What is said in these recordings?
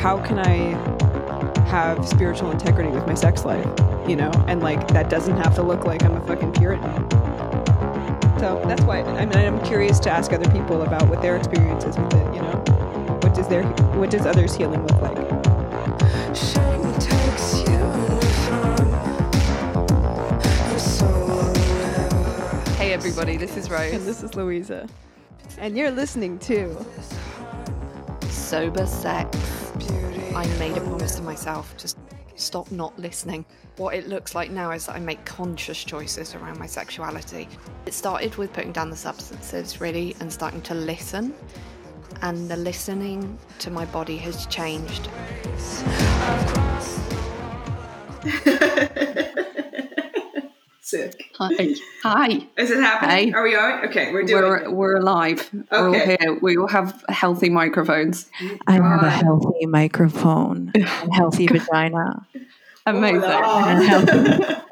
how can I have spiritual integrity with my sex life, you know? And like, that doesn't have to look like I'm a fucking Puritan. So that's why, I mean, I'm curious to ask other people about what their experience is with it, you know? What does others' healing look like? Hey everybody, this is Rose. And this is Louisa. And you're listening to Sober Sex. I made a promise to myself, just stop not listening. What it looks like now is that I make conscious choices around my sexuality. It started with putting down the substances, really, and starting to listen. And the listening to my body has changed. Sick. Hi. Is it happening? Hey. Are we on? Okay, we're alive. Okay. We're all here. We all have healthy microphones. I have a healthy microphone. A healthy vagina. Amazing. Hola.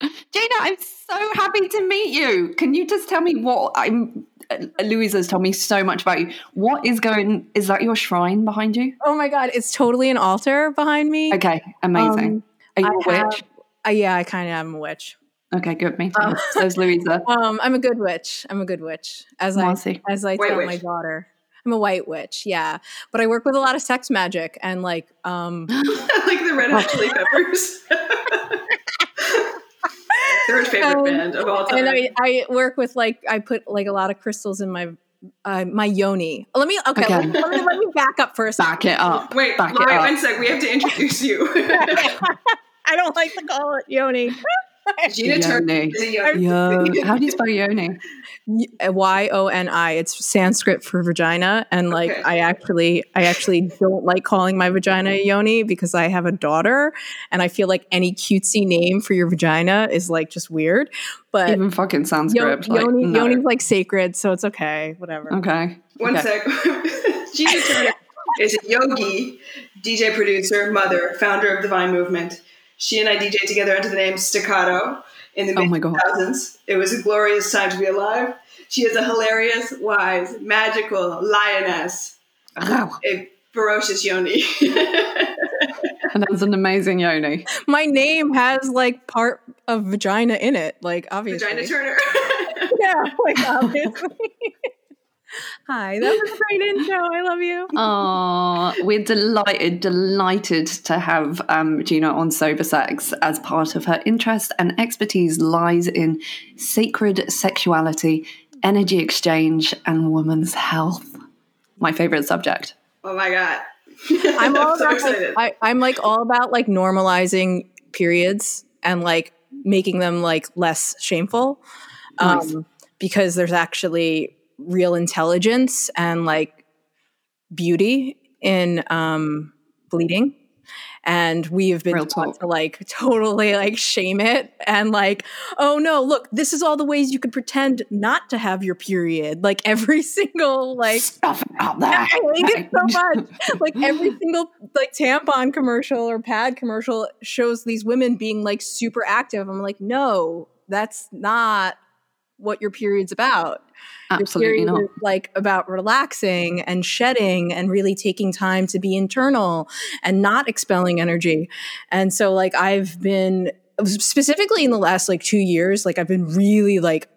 Gina, I'm so happy to meet you. Can you just tell me what I'm... Louisa's told me so much about you. What is going... Is that your shrine behind you? Oh my God, it's totally an altar behind me. Okay, amazing. Are you a witch? Yeah, I kind of am a witch. Okay, good. Me too. So is Louisa. I'm a good witch. As I tell my daughter. I'm a white witch, yeah. But I work with a lot of sex magic and like... like the Red Hot Chili Peppers. Third favorite band of all time. And I work with like, I put like a lot of crystals in my my yoni. Let me back up for a second. Back it up. Wait, 1 sec. We have to introduce you. I don't like to call it yoni. Gina Turner. Yo. How do you spell yoni? Yoni. It's Sanskrit for vagina, and like okay. I actually don't like calling my vagina yoni because I have a daughter, and I feel like any cutesy name for your vagina is like just weird. But even fucking Sanskrit. Yoni, no. Yoni's like sacred, so it's okay. Whatever. Okay. One sec. Gina Turner is a yogi, DJ producer, mother, founder of Divine Movement. She and I DJed together under the name Staccato in the mid-2000s. It was a glorious time to be alive. She is a hilarious, wise, magical lioness. Wow. A ferocious yoni. And that was an amazing yoni. My name has, like, part of vagina in it, like, obviously. Vagina Turner. Yeah, like, obviously. Hi, that was a great intro. I love you. Oh, we're delighted to have Gina on Sober Sex. As part of her interest and expertise lies in sacred sexuality, energy exchange, and woman's health. My favorite subject. Oh my God. I'm all so about excited. I'm like all about like normalizing periods and like making them like less shameful. Nice. Because there's actually real intelligence and like beauty in bleeding, and we have been taught to like totally like shame it and like, oh no, look, this is all the ways you could pretend not to have your period, like every single like stuff out there. I hate it so much. Like every single like tampon commercial or pad commercial shows these women being like super active. I'm like, no, that's not what your period's about. Absolutely not. Is like about relaxing and shedding and really taking time to be internal and not expelling energy. And so like I've been specifically in the last like 2 years, like I've been really like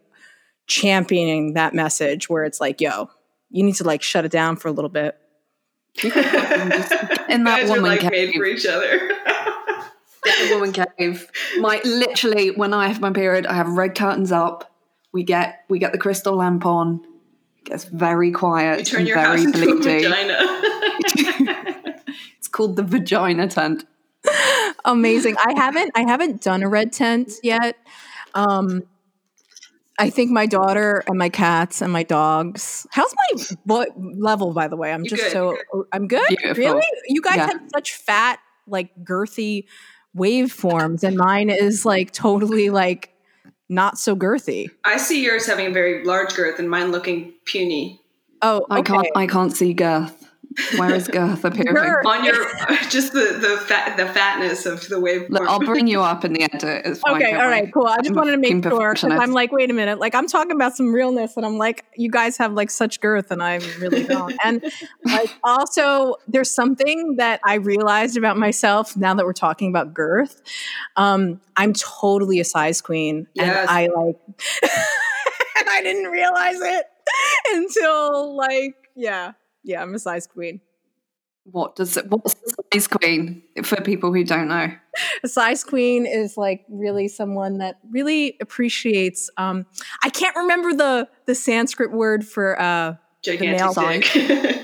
championing that message where it's like, yo, you need to like shut it down for a little bit. And that woman like made for each other. The woman cave. Literally when I have my period, I have red curtains up. We get the crystal lamp on. It gets very quiet. You turn your house into a vagina. It's called the vagina tent. Amazing. I haven't done a red tent yet. I think my daughter and my cats and my dogs. How's my level, by the way? I'm good. Beautiful. Really? You guys have such fat, like girthy waveforms, and mine is like totally like not so girthy. I see yours having a very large girth and mine looking puny. Oh, okay. I can't see girth. Where is girth? Apparently, on your just the fatness of the wave. Look, I'll bring you up in the edit. It's fine. Okay, all right, cool. I just wanted to make sure because I'm like, wait a minute, like I'm talking about some realness, and I'm like, you guys have like such girth, and I really don't. And like, also, there's something that I realized about myself now that we're talking about girth. I'm totally a size queen, yes. And I like, and I didn't realize it until like, yeah. Yeah, I'm a size queen. What's a size queen for people who don't know? A size queen is like really someone that really appreciates. I can't remember the Sanskrit word for gigantic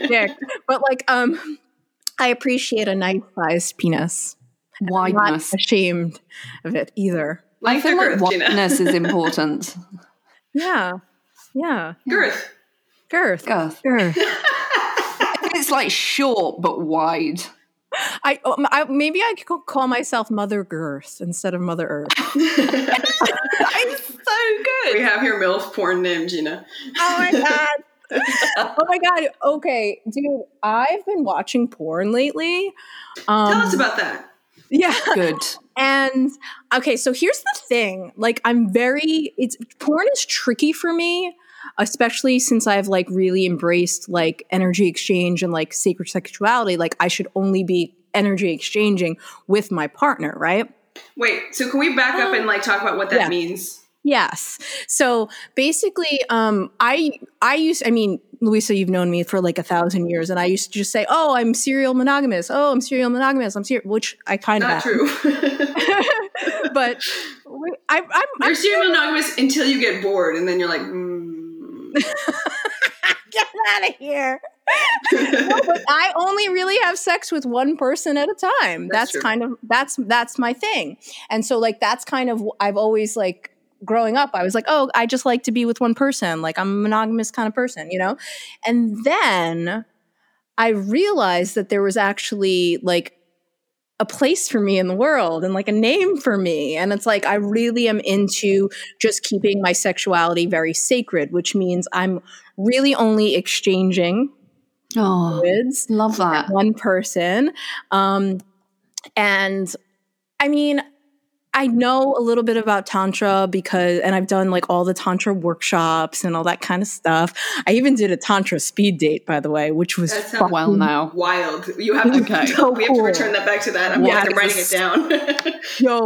dick. But like, I appreciate a nice sized penis. Wideness. I'm not ashamed of it either. Like, I feel like wideness is important. Yeah. Girth. It's like short but wide. I maybe I could call myself Mother Girth instead of Mother Earth. It's so good. We have your MILF porn name, Gina. Oh my god. Okay, dude. I've been watching porn lately. Tell us about that. Yeah. Good. And okay, so here's the thing. Like, porn is tricky for me. Especially since I've like really embraced like energy exchange and like sacred sexuality, like I should only be energy exchanging with my partner, right? Wait, so can we back up and like talk about what that means? Yes. So basically, Louisa, you've known me for like 1,000 years, and I used to just say, "Oh, I'm serial monogamous. Oh, I'm serial monogamous. I'm serial," which I kind of not true. But I'm serial monogamous until you get bored, and then you're like. Get out of here. No, but I only really have sex with one person at a time. That's my thing. And so like, that's kind of, I've always like growing up, I was like, oh, I just like to be with one person. Like I'm a monogamous kind of person, you know? And then I realized that there was actually like a place for me in the world and like a name for me. And it's like, I really am into just keeping my sexuality very sacred, which means I'm really only exchanging goods. Love that. One person. And I mean, I know a little bit about Tantra and I've done like all the Tantra workshops and all that kind of stuff. I even did a Tantra speed date, by the way, which was wild. You have to, we have to return that back to that. I'm writing it down.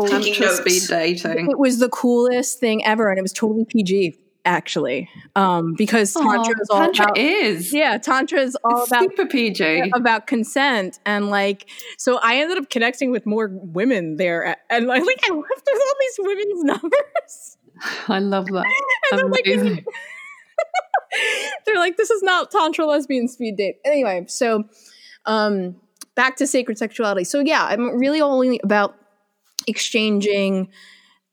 Tantra speed dating. It was the coolest thing ever. And it was totally PG actually. Because Tantra is all about consent. And like, so I ended up connecting with more women there. And like, I left with all these women's numbers. I love that. And they're like, this is not Tantra lesbian speed date. Anyway. So, back to sacred sexuality. So yeah, I'm really only about exchanging,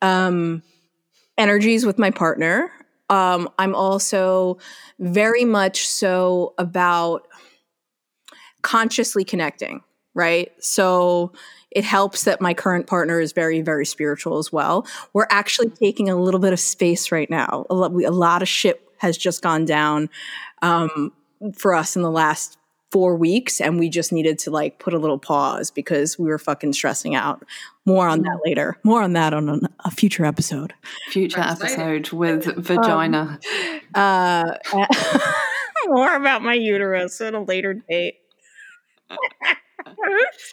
energies with my partner. I'm also very much so about consciously connecting, right? So it helps that my current partner is very, very spiritual as well. We're actually taking a little bit of space right now. A lot of shit has just gone down for us in the last 4 weeks, and we just needed to like put a little pause because we were fucking stressing out. More on that later. More on that on a future episode. With vagina. More about my uterus at a later date.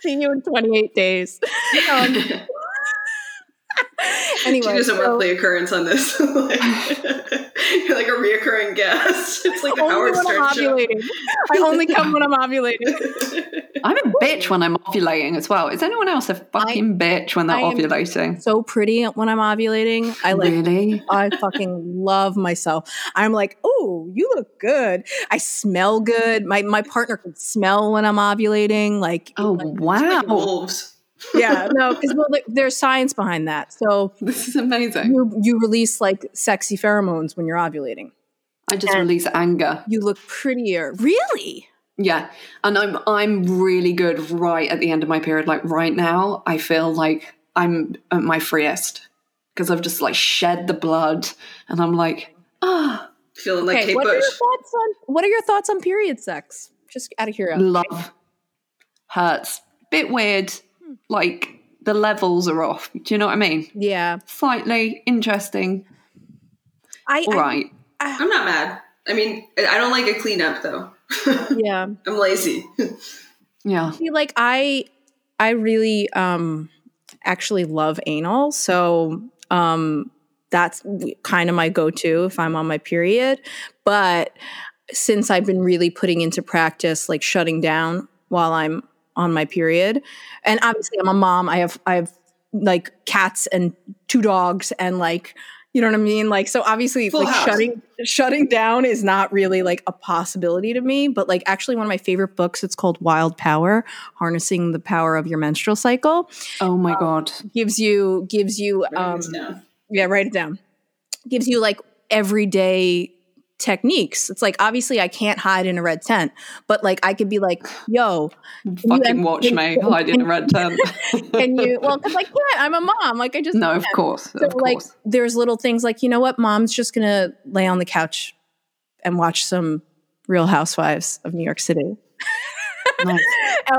See you in 28 days. Anyway, she does a monthly occurrence on this. You're like a reoccurring guest. It's like the Howard Stern show. I only come when I'm ovulating. I'm a bitch when I'm ovulating as well. Is anyone else a fucking bitch when they're ovulating? So pretty when I'm ovulating. Really? I fucking love myself. I'm like, oh, you look good. I smell good. My partner can smell when I'm ovulating. Like, oh wow, like wolves. Yeah, no, because there's science behind that. So this is amazing. You release like sexy pheromones when you're ovulating. I just release anger. You look prettier. Really? Yeah, and I'm really good right at the end of my period. Like right now, I feel like I'm at my freest because I've just like shed the blood, and I'm like, feeling like Kate Bush. What are your thoughts on period sex? Just out of curiosity. Love hurts. Bit weird. Like the levels are off. Do you know what I mean? Yeah. Slightly interesting. I'm not mad. I mean, I don't like a cleanup though. Yeah. I'm lazy. Yeah. See, like I really actually love anal. So that's kind of my go-to if I'm on my period. But since I've been really putting into practice like shutting down while I'm on my period, and obviously I'm a mom, I have like cats and 2 dogs and like, you know what I mean? Like, so obviously Full like house. shutting down is not really like a possibility to me, but like actually one of my favorite books, it's called Wild Power, Harnessing the Power of Your Menstrual Cycle. Oh my God. Gives you, write it down. Gives you like everyday techniques. It's like, obviously I can't hide in a red tent, but like, I could be like, yo, hide in a red tent. Can you, well, cause like, yeah, I'm a mom. Like I just, no, of course. So like, there's little things like, you know what? Mom's just going to lay on the couch and watch some Real Housewives of New York City. Nice.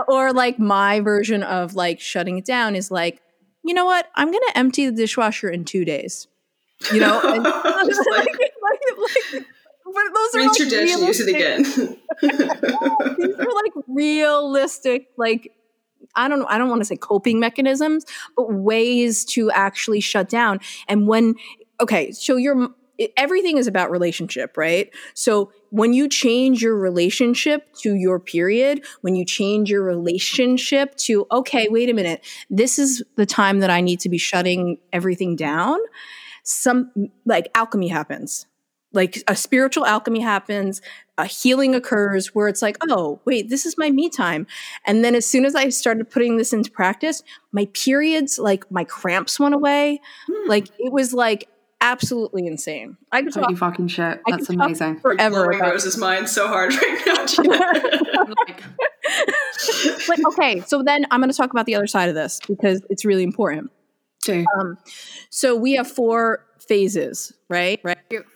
Or like my version of like shutting it down is like, you know what? I'm going to empty the dishwasher in 2 days. You know, and just like, but those are like realistic. These are like realistic, like I don't want to say coping mechanisms, but ways to actually shut down. And so everything is about relationship, right? So when you change your relationship to your period, when you change your relationship to, okay, wait a minute, this is the time that I need to be shutting everything down. Some like alchemy happens, like a spiritual alchemy happens, a healing occurs where it's like, oh, wait, this is my me time. And then as soon as I started putting this into practice, my periods, like my cramps went away. Like it was like absolutely insane. I could talk fucking shit. That's amazing. Forever. Rose's mind so hard right now. Like, okay, so then I'm going to talk about the other side of this because it's really important. So we have 4 phases, right?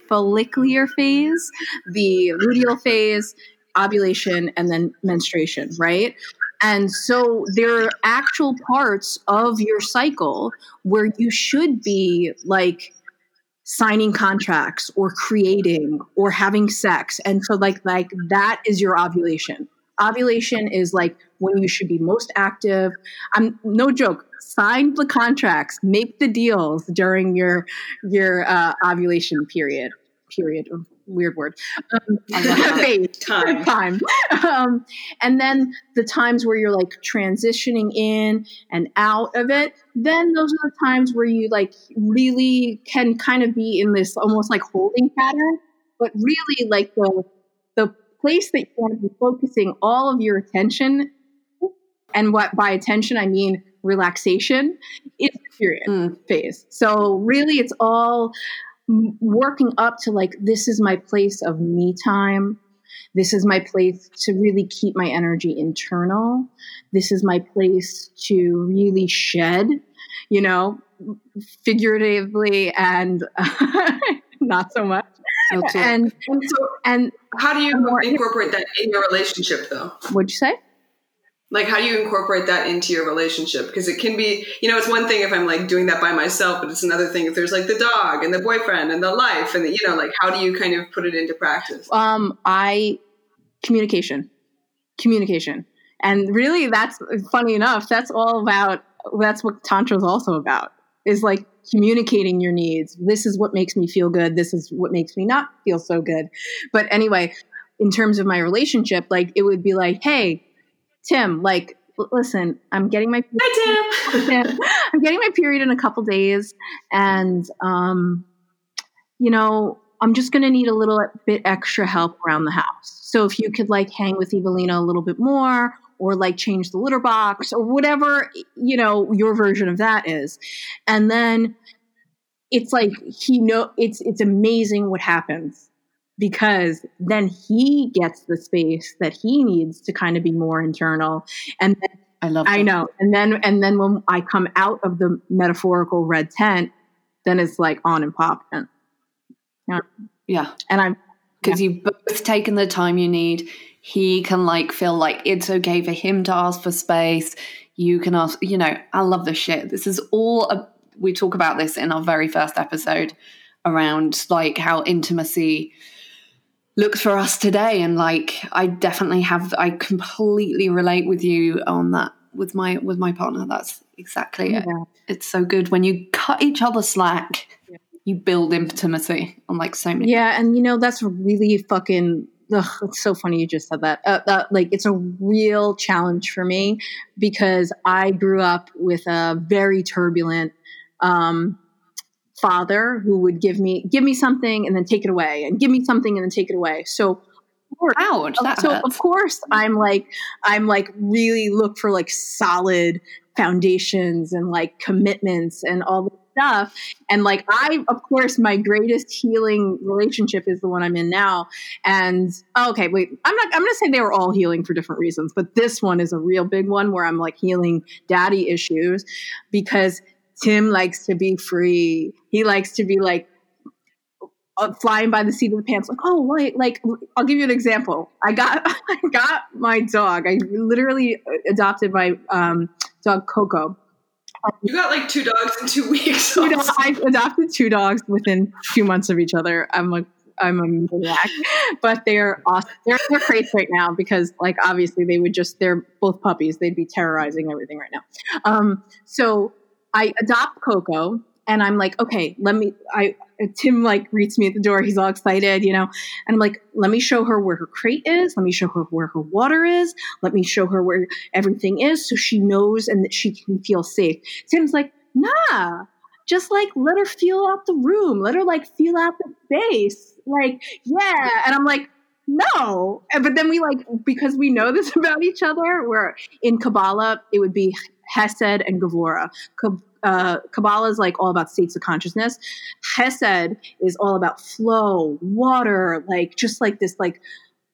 Follicular phase, the luteal phase, ovulation, and then menstruation, right? And so there are actual parts of your cycle where you should be like signing contracts or creating or having sex. And so like that is your ovulation. Ovulation is like when you should be most active. I'm no joke. Sign the contracts, make the deals during your ovulation period. Period, oh, weird word. Time. And then the times where you're like transitioning in and out of it. Then those are the times where you like really can kind of be in this almost like holding pattern, but really like the place that you want to be focusing all of your attention, and what by attention I mean relaxation, is the period phase. So really it's all working up to like, this is my place of me time. This is my place to really keep my energy internal. This is my place to really shed, you know, figuratively and not so much. And how do you incorporate that in your relationship though? What'd you say? Like, how do you incorporate that into your relationship? Because it can be, you know, it's one thing if I'm like doing that by myself, but it's another thing if there's like the dog and the boyfriend and the life and the, you know, like how do you kind of put it into practice? Communication. And really that's funny enough. That's what Tantra is also about, is like communicating your needs. This is what makes me feel good. This is what makes me not feel so good. But anyway, in terms of my relationship, like it would be like, hey, Tim, like, listen, I'm getting my period. Hi, Tim. I'm getting my period in a couple days, and you know, I'm just going to need a little bit extra help around the house. So if you could like hang with Evelina a little bit more, or like change the litter box, or whatever you know your version of that is, and then it's like it's amazing what happens. Because then he gets the space that he needs to kind of be more internal. And then, I know. And then when I come out of the metaphorical red tent, then it's like on and pop. And, you know? Yeah. And because you've both taken the time you need. he can like feel like it's okay for him to ask for space. You can ask, you know, I love this shit. This is all, we talk about this in our very first episode around like how intimacy looks for us today. And like, I definitely have, I completely relate with you on that with my partner. That's exactly it. It's so good when you cut each other slack, you build intimacy on like so many. Yeah. And you know, that's really fucking, it's so funny you just said that. Like, it's a real challenge for me because I grew up with a very turbulent father who would give me something and then take it away, and give me something and then take it away. So, ouch, so of course, I'm like really look for like solid foundations and like commitments and all the stuff. And like, I, of course, my greatest healing relationship is the one I'm in now. And okay, wait, I'm going to say they were all healing for different reasons, but this one is a real big one where I'm like healing daddy issues because Tim likes to be free. He likes to be like flying by the seat of the pants. Like, oh, wait, like I'll give you an example. I got my dog. I literally adopted my dog Coco. You got like 2 dogs in 2 weeks. I adopted 2 dogs within 2 months of each other. I'm a maniac, but they're awesome. They're crazy right now because like, obviously they're both puppies. They'd be terrorizing everything right now. So I adopt Coco and I'm like, okay, Tim like greets me at the door. He's all excited, you know? And I'm like, let me show her where her crate is. Let me show her where her water is. Let me show her where everything is so she knows and that she can feel safe. Tim's like, nah, just like let her feel out the room. Let her like feel out the space. Like, yeah. And I'm like, no. But then we like, because we know this about each other, we're in Kabbalah, it would be Hesed and Gevora. Kabbalah is like all about states of consciousness. Hesed is all about flow, water, like just like this like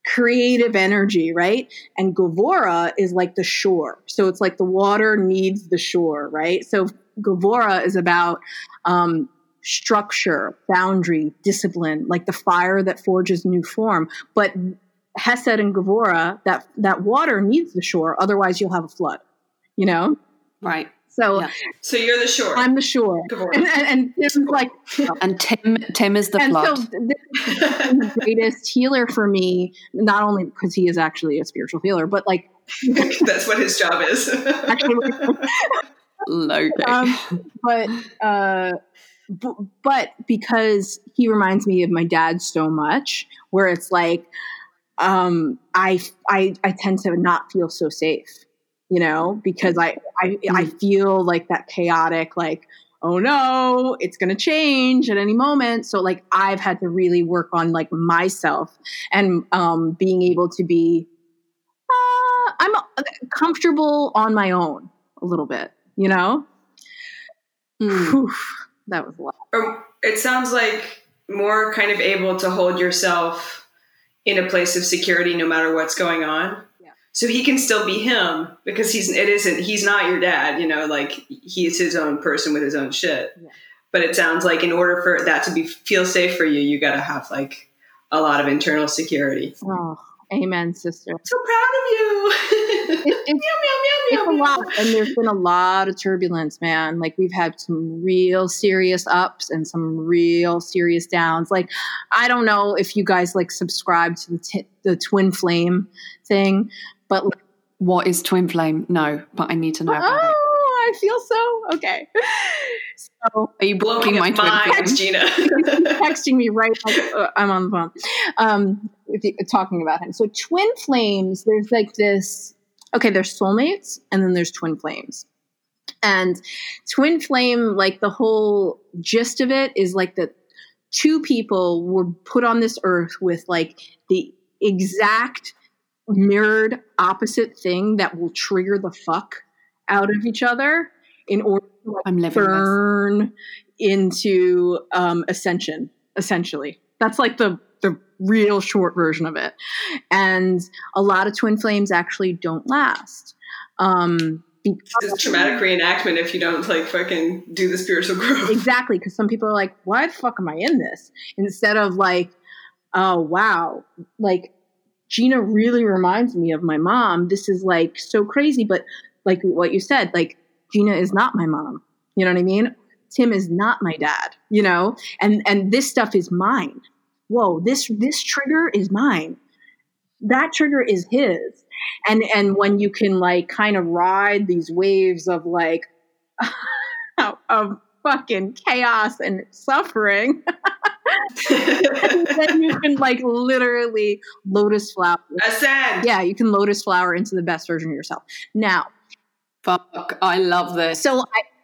creative energy, right? And Gevora is like the shore. So it's like the water needs the shore, right? So Gevora is about structure, boundary, discipline, like the fire that forges new form. But Hesed and Gevora, that water needs the shore, otherwise you'll have a flood, you know? Right. So, yeah. So you're the shore. I'm the shore. And Tim's like, and Tim is the flood. So this is the greatest healer for me, not only because he is actually a spiritual healer, but like that's what his job is. Actually, but because he reminds me of my dad so much, where it's like, I tend to not feel so safe. You know, because I feel like that chaotic, like, oh no, it's going to change at any moment. So like, I've had to really work on like myself and, being able to be, I'm comfortable on my own a little bit, you know? Mm. Whew, that was a lot. Or it sounds like more kind of able to hold yourself in a place of security, no matter what's going on. So he can still be him because he's not your dad, you know, like he is his own person with his own shit. Yeah. But it sounds like in order for that to feel safe for you, you got to have like a lot of internal security. Oh, amen, sister. So proud of you. It's a lot. And there's been a lot of turbulence, man. Like we've had some real serious ups and some real serious downs. Like, I don't know if you guys like subscribe to the twin flame thing. But what is twin flame? No, but I need to know about it. Oh, I feel so. Okay. So are you blocking my twin flame, Gina? Texting me right now. I'm on the phone. Talking about him. So twin flames, there's like this, okay, there's soulmates and then there's twin flames. And twin flame, like the whole gist of it is like that two people were put on this earth with like the exact mirrored opposite thing that will trigger the fuck out of each other in order to like burn into ascension, essentially. That's like the real short version of it. And a lot of twin flames actually don't last. It's a traumatic reenactment if you don't like fucking do the spiritual growth. Exactly, because some people are like, why the fuck am I in this? Instead of like, oh wow, like Gina really reminds me of my mom. This is like so crazy, but like what you said, like Gina is not my mom. You know what I mean? Tim is not my dad, you know, and this stuff is mine. Whoa, this trigger is mine. That trigger is his. And when you can like kind of ride these waves of like, of fucking chaos and suffering, and then you can like literally lotus flower. Ascend. Yeah, you can lotus flower into the best version of yourself. Now, fuck, I love this.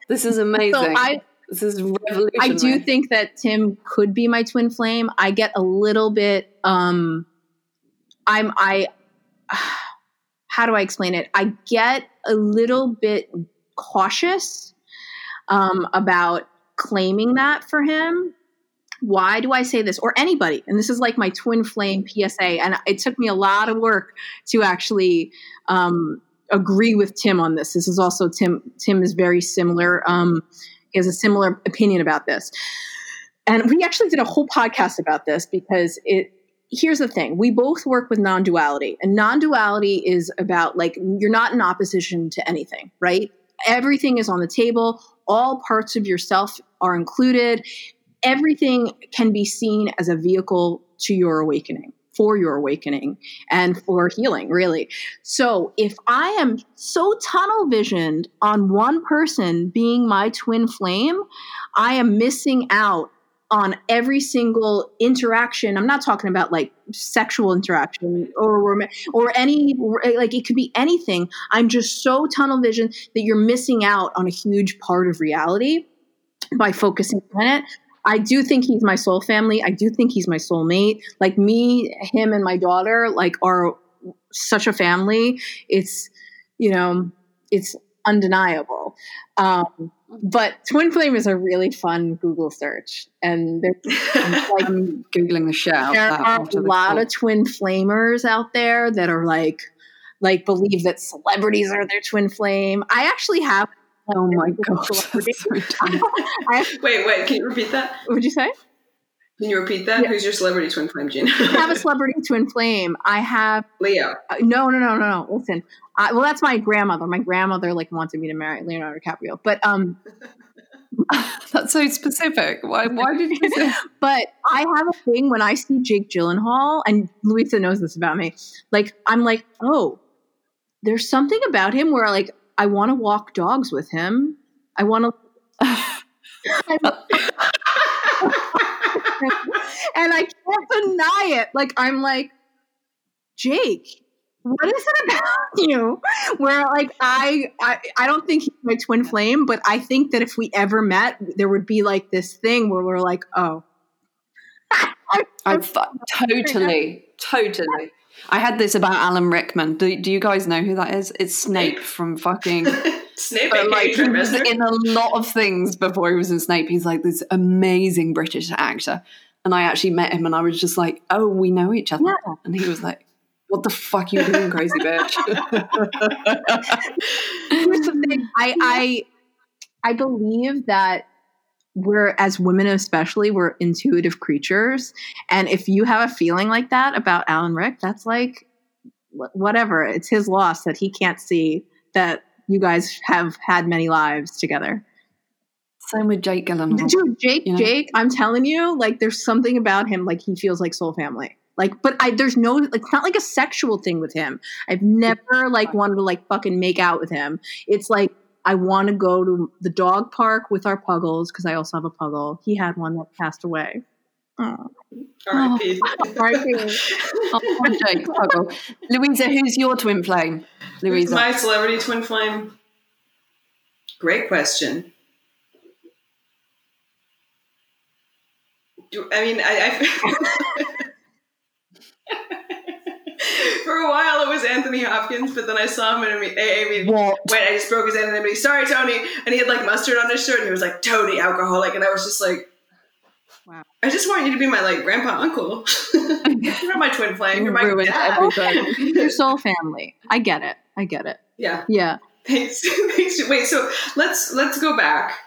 This is amazing. This is revolutionary. I do think that Tim could be my twin flame. I get a little bit. How do I explain it? I get a little bit cautious about claiming that for him. Why do I say this? Or anybody. And this is like my twin flame PSA. And it took me a lot of work to actually agree with Tim on this. This is also Tim is very similar. He has a similar opinion about this. And we actually did a whole podcast about this because here's the thing. We both work with non-duality, and non-duality is about like, you're not in opposition to anything, right? Everything is on the table. All parts of yourself are included. Everything can be seen as a vehicle to your awakening, for your awakening, and for healing, really. So if I am so tunnel visioned on one person being my twin flame, I am missing out on every single interaction. I'm not talking about like sexual interaction or any, like it could be anything. I'm just so tunnel visioned that you're missing out on a huge part of reality by focusing on it. I do think he's my soul family. I do think he's my soulmate. Like me, him, and my daughter, like are such a family. It's, you know, it's undeniable. But twin flame is a really fun Google search, and like, I'm googling the shit out. There are a lot of twin flamers out there that are like believe that celebrities are their twin flame. I actually have. Oh my God. Wait, can you repeat that? What'd you say? Can you repeat that? Yeah. Who's your celebrity twin flame, Gina? I have a celebrity twin flame. I have... Leo. No. Listen. Well, that's my grandmother. My grandmother, like, wanted me to marry Leonardo DiCaprio. But... That's so specific. Why did you say? But I have a thing when I see Jake Gyllenhaal, and Louisa knows this about me, like, I'm like, oh, there's something about him where, like, I want to walk dogs with him. I want to, and I can't deny it. Like, I'm like, Jake, what is it about you? Where like, I don't think he's my twin flame, but I think that if we ever met, there would be like this thing where we're like, oh, totally. I had this about Alan Rickman. Do you guys know who that is? It's Snape from fucking... Snape. Like, he was in a lot of things before he was in Snape. He's like this amazing British actor. And I actually met him and I was just like, oh, we know each other. Yeah. And he was like, what the fuck you doing, crazy bitch? Here's the thing. I believe that we're, as women especially, we're intuitive creatures. And if you have a feeling like that about Alan Rick, that's like, whatever. It's his loss that he can't see that you guys have had many lives together. Same with Jake Gyllenhaal. Dude, Jake, I'm telling you, like, there's something about him, like, he feels like soul family. Like, but there's no, like, it's not like a sexual thing with him. I've never, like, wanted to, like, fucking make out with him. It's like, I want to go to the dog park with our puggles because I also have a puggle. He had one that passed away. R.I.P. Puggle. Louisa, who's your twin flame? Louisa, who's my celebrity twin flame? Great question. For a while, it was Anthony Hopkins, but then I saw him in an AA meeting. Wait, I just broke his anonymity. Sorry, Tony. And he had like mustard on his shirt, and he was like, Tony, alcoholic. And I was just like, wow. I just want you to be my like grandpa, uncle. You're not my twin flame. You're my dad. Everything. Your soul family. I get it. Yeah. Yeah. Wait, so let's go back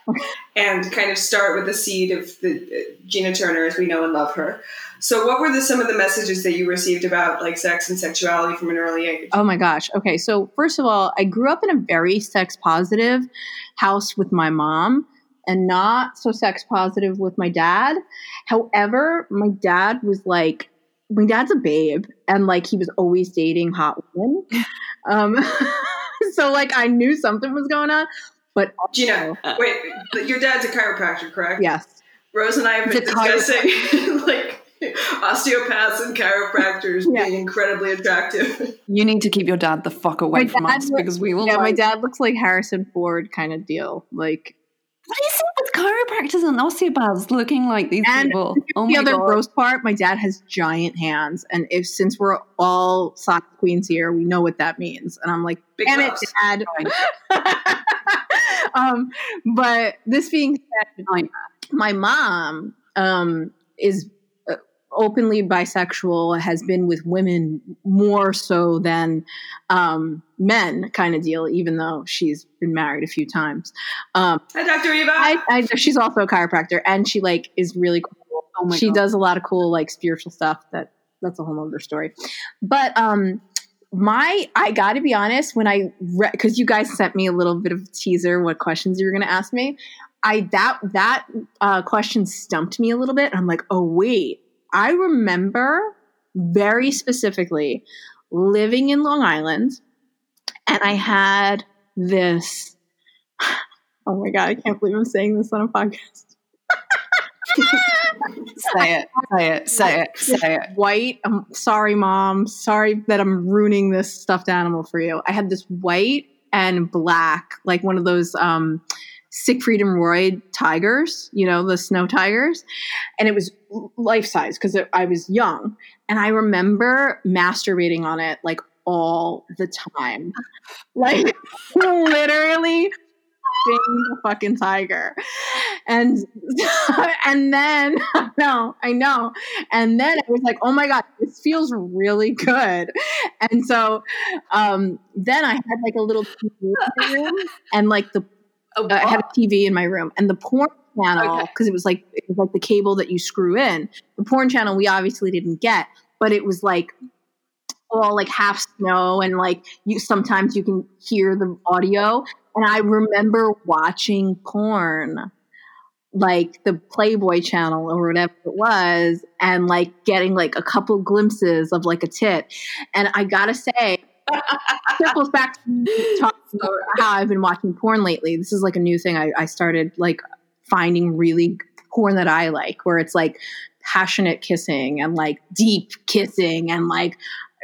and kind of start with the seed of the Gina Turner as we know and love her. So what were some of the messages that you received about like sex and sexuality from an early age? Oh my gosh. Okay. So first of all, I grew up in a very sex positive house with my mom and not so sex positive with my dad. However, my dad's a babe and like he was always dating hot women. So, I knew something was going on, but also, Gina, wait, your dad's a chiropractor, correct? Yes. Rose and I have been discussing, osteopaths and chiropractors being incredibly attractive. You need to keep your dad the fuck away from us because we will. Yeah, my dad looks like Harrison Ford kind of deal. Like, what do you see with chiropractors and osteopaths looking like these people? Oh my God. The other gross part, my dad has giant hands. And since we're all sock queens here, we know what that means. And I'm like, damn it, Dad. But this being said, my mom is openly bisexual, has been with women more so than men kind of deal, even though she's been married a few times. Hi, Dr. Eva. She's also a chiropractor, and she is really cool. Oh my God. Does a lot of cool spiritual stuff. That's a whole other story. But I got to be honest, when because you guys sent me a little bit of a teaser what questions you were going to ask me, that question stumped me a little bit. I'm like, oh wait, I remember very specifically living in Long Island, and I had this – oh, my God, I can't believe I'm saying this on a podcast. Say it. White – I'm sorry, Mom. Sorry that I'm ruining this stuffed animal for you. I had this white and black, one of those Siegfried and Roy tigers, the snow tigers. And it was life size because I was young. And I remember masturbating on it all the time. Literally being the fucking tiger. And then, I know. And then I was like, oh my God, this feels really good. And so then I had a little TV room and I had a TV in my room, and the porn channel, because it was the cable that you screw in. The porn channel we obviously didn't get, but it was all half snow, and you sometimes you can hear the audio. And I remember watching porn, the Playboy channel or whatever it was, and getting a couple glimpses of a tit. And I gotta say, circles back to talk about how I've been watching porn lately. This is a new thing. I started finding really porn that I like, where it's passionate kissing and deep kissing and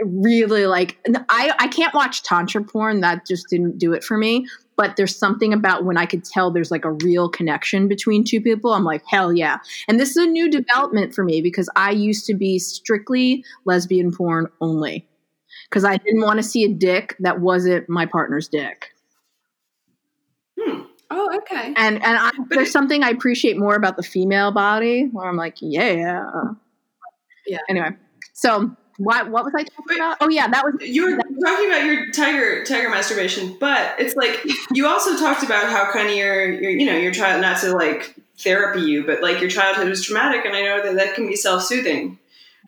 really I can't watch tantra porn. That just didn't do it for me. But there's something about when I could tell there's a real connection between two people. I'm like, hell yeah. And this is a new development for me because I used to be strictly lesbian porn only, because I didn't want to see a dick that wasn't my partner's dick. Oh, okay. And there's something I appreciate more about the female body, where I'm like, yeah. Anyway, so what was I talking about? Oh yeah, that was you were talking about your tiger masturbation, but it's you also talked about how kind of your child, not to therapy you, but your childhood was traumatic, and I know that can be self-soothing.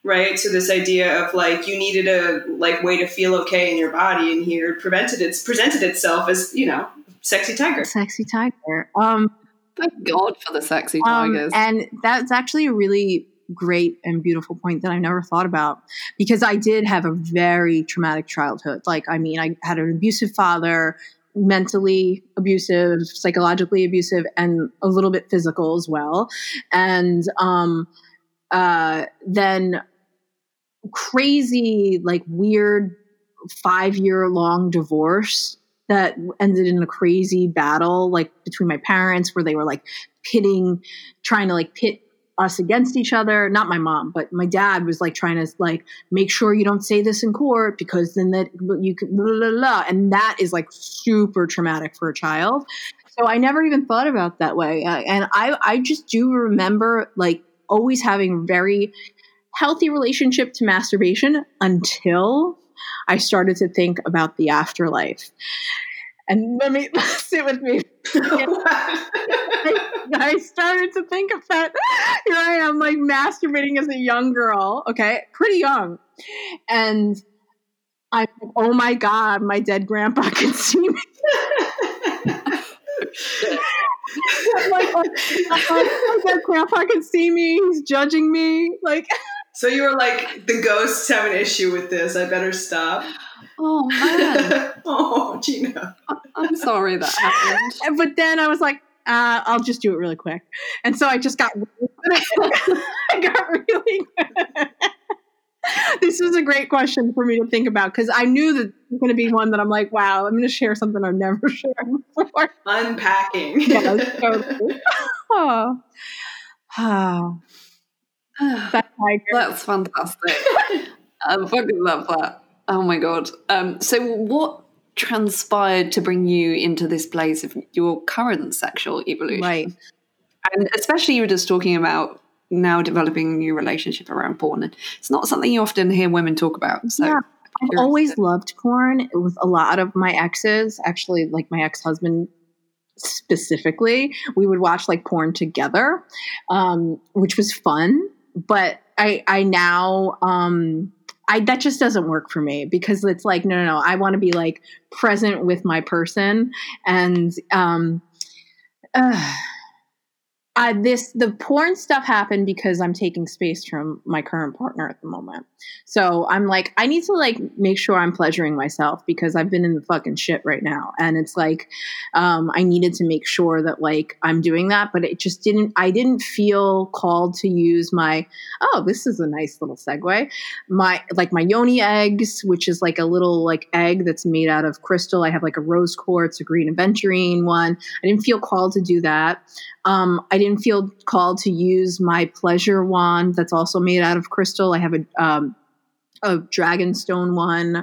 Right. So this idea of you needed a way to feel okay in your body, and here presented itself as, sexy tiger. Sexy tiger. Thank God for the sexy tigers. And that's actually a really great and beautiful point that I never thought about, because I did have a very traumatic childhood. I had an abusive father, mentally abusive, psychologically abusive, and a little bit physical as well. And then crazy, weird 5-year-long divorce that ended in a crazy battle, between my parents, where they were trying to pit us against each other. Not my mom, but my dad was trying to make sure you don't say this in court, because then that you could blah, blah, blah. And that is super traumatic for a child. So I never even thought about that way. And I just do remember always having a very healthy relationship to masturbation until I started to think about the afterlife. And let me sit with me. I started to think of that. Here I am, like, masturbating as a young girl. Okay, pretty young. And I'm like, oh my God, my dead grandpa can see me. I'm like, oh, my dead grandpa can see me. He's judging me. Like, so you were like, the ghosts have an issue with this. I better stop. Oh, man. Oh, Gina. I'm sorry that happened. But then I was like, I'll just do it really quick. And so I just got really quick. This was a great question for me to think about, because I knew that it was going to be one that I'm like, wow, I'm going to share something I've never shared before. Unpacking. Yeah, totally. Oh. That's fantastic. I fucking love that. Oh my God. So what transpired to bring you into this place of your current sexual evolution? Right. And especially you were just talking about now developing a new relationship around porn. And it's not something you often hear women talk about. So yeah, I've always loved porn with a lot of my exes, actually, like my ex-husband specifically. We would watch like porn together, which was fun. But I now... that just doesn't work for me, because it's like, no, I want to be like present with my person. And the porn stuff happened because I'm taking space from my current partner at the moment. So I'm like, I need to like make sure I'm pleasuring myself, because I've been in the fucking shit right now. And it's like, I needed to make sure that like I'm doing that, but it just I didn't feel called to use my, oh, this is a nice little segue. My yoni eggs, which is like a little like egg that's made out of crystal. I have like a rose quartz, a green aventurine one. I didn't feel called to do that. I didn't feel called to use my pleasure wand that's also made out of crystal. I have a dragonstone one.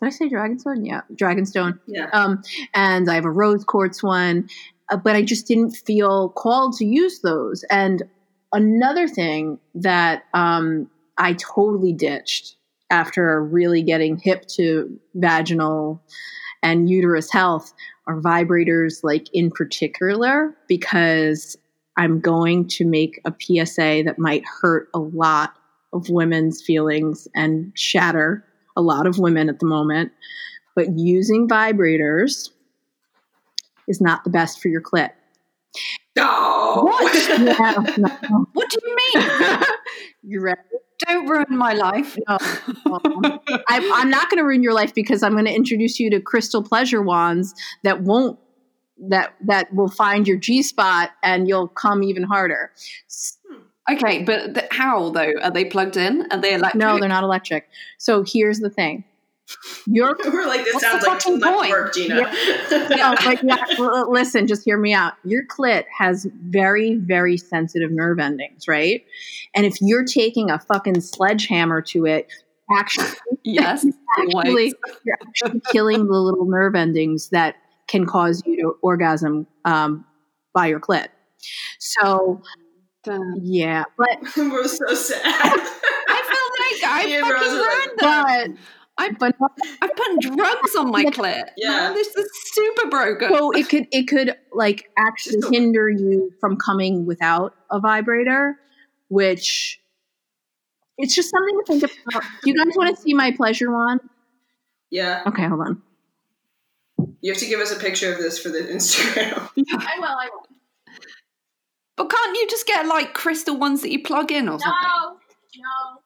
Did I say dragonstone? Yeah, dragonstone. Yeah. And I have a rose quartz one. But I just didn't feel called to use those. And another thing that I totally ditched after really getting hip to vaginal and uterus health are vibrators, like in particular, because I'm going to make a PSA that might hurt a lot of women's feelings and shatter a lot of women at the moment. But using vibrators is not the best for your clit. Oh. What? No. What do you mean? You ready? Don't ruin my life. No. I'm not going to ruin your life, because I'm going to introduce you to crystal pleasure wands that will find your G-spot and you'll come even harder. Okay, but how though? Are they plugged in? Are they electric? No, they're not electric. So here's the thing. We're like, this sounds like too much work, Gina. Yeah. Listen, just hear me out. Your clit has very, very sensitive nerve endings, right? And if you're taking a fucking sledgehammer to it, you're actually killing the little nerve endings that can cause you to orgasm by your clit. So, yeah, but we're so sad. I feel like I fucking ruined that. I'm putting drugs on my clit. Yeah. Man, this is super broken. So it could like actually hinder you from coming without a vibrator, which it's just something to think about. Do you guys want to see my pleasure wand? Yeah. Okay, hold on. You have to give us a picture of this for the Instagram. Yeah. I will. But can't you just get like crystal ones that you plug in or something? No.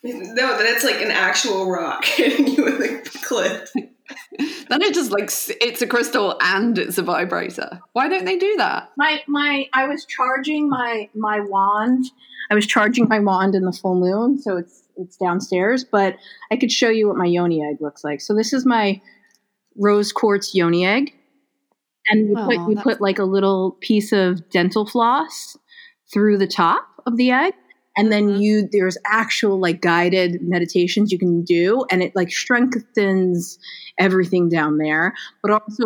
No, then it's like an actual rock hitting you in the clit. Then it's just like, it's a crystal and it's a vibrator. Why don't they do that? I was charging my wand in the full moon, so it's downstairs, but I could show you what my yoni egg looks like. So this is my rose quartz yoni egg, and you put like a little piece of dental floss through the top of the egg. And then there's actual like guided meditations you can do, and it like strengthens everything down there. But also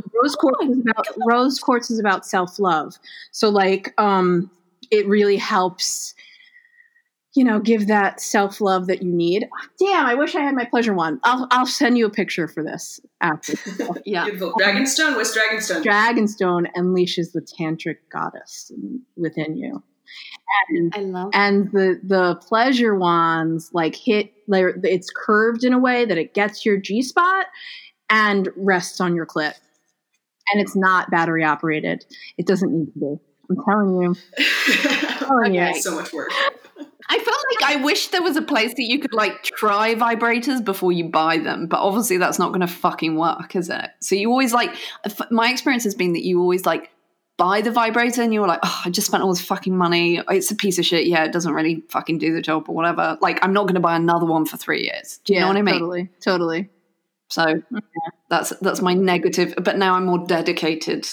rose quartz is about self-love. So like, it really helps you know, give that self-love that you need. Oh, damn, I wish I had my pleasure wand. I'll send you a picture for this after. Yeah. Beautiful. Dragonstone? What's Dragonstone? Dragonstone unleashes the tantric goddess within you. And I love that. And the pleasure wands, like, hit, it's curved in a way that it gets your G-spot and rests on your clit. And it's not battery operated. It doesn't need to be. I'm telling you. Okay, so much work. I felt like I wish there was a place that you could, like, try vibrators before you buy them, but obviously that's not going to fucking work, is it? So you always, like, my experience has been that you always, like, buy the vibrator and you're like, oh, I just spent all this fucking money. It's a piece of shit. Yeah, it doesn't really fucking do the job or whatever. Like, I'm not going to buy another one for 3 years. Do you know what I mean? Totally. So that's my negative, but now I'm more dedicated.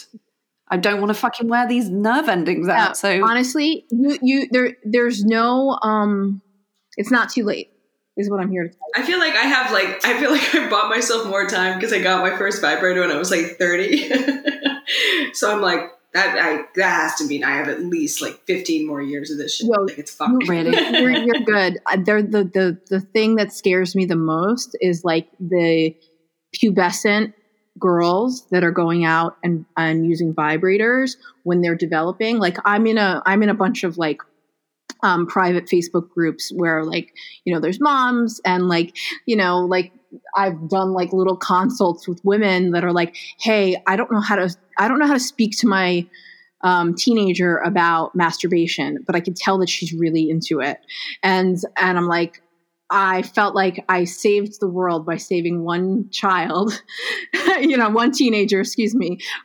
I don't want to fucking wear these nerve endings out. So honestly, there's no, it's not too late is what I'm here to tell you. I feel like I bought myself more time because I got my first vibrator when I was like 30. So I'm like, that has to mean I have at least like 15 more years of this shit. Yo, like, it's fucked. Really? You're good. The thing that scares me the most is like the pubescent girls that are going out and using vibrators when they're developing. Like, I'm in a bunch of like private Facebook groups where, like, you know, there's moms and, like, you know, like I've done like little consults with women that are like, hey, I don't know how to speak to my teenager about masturbation, but I could tell that she's really into it. And I'm like, I felt like I saved the world by saving one child, one teenager,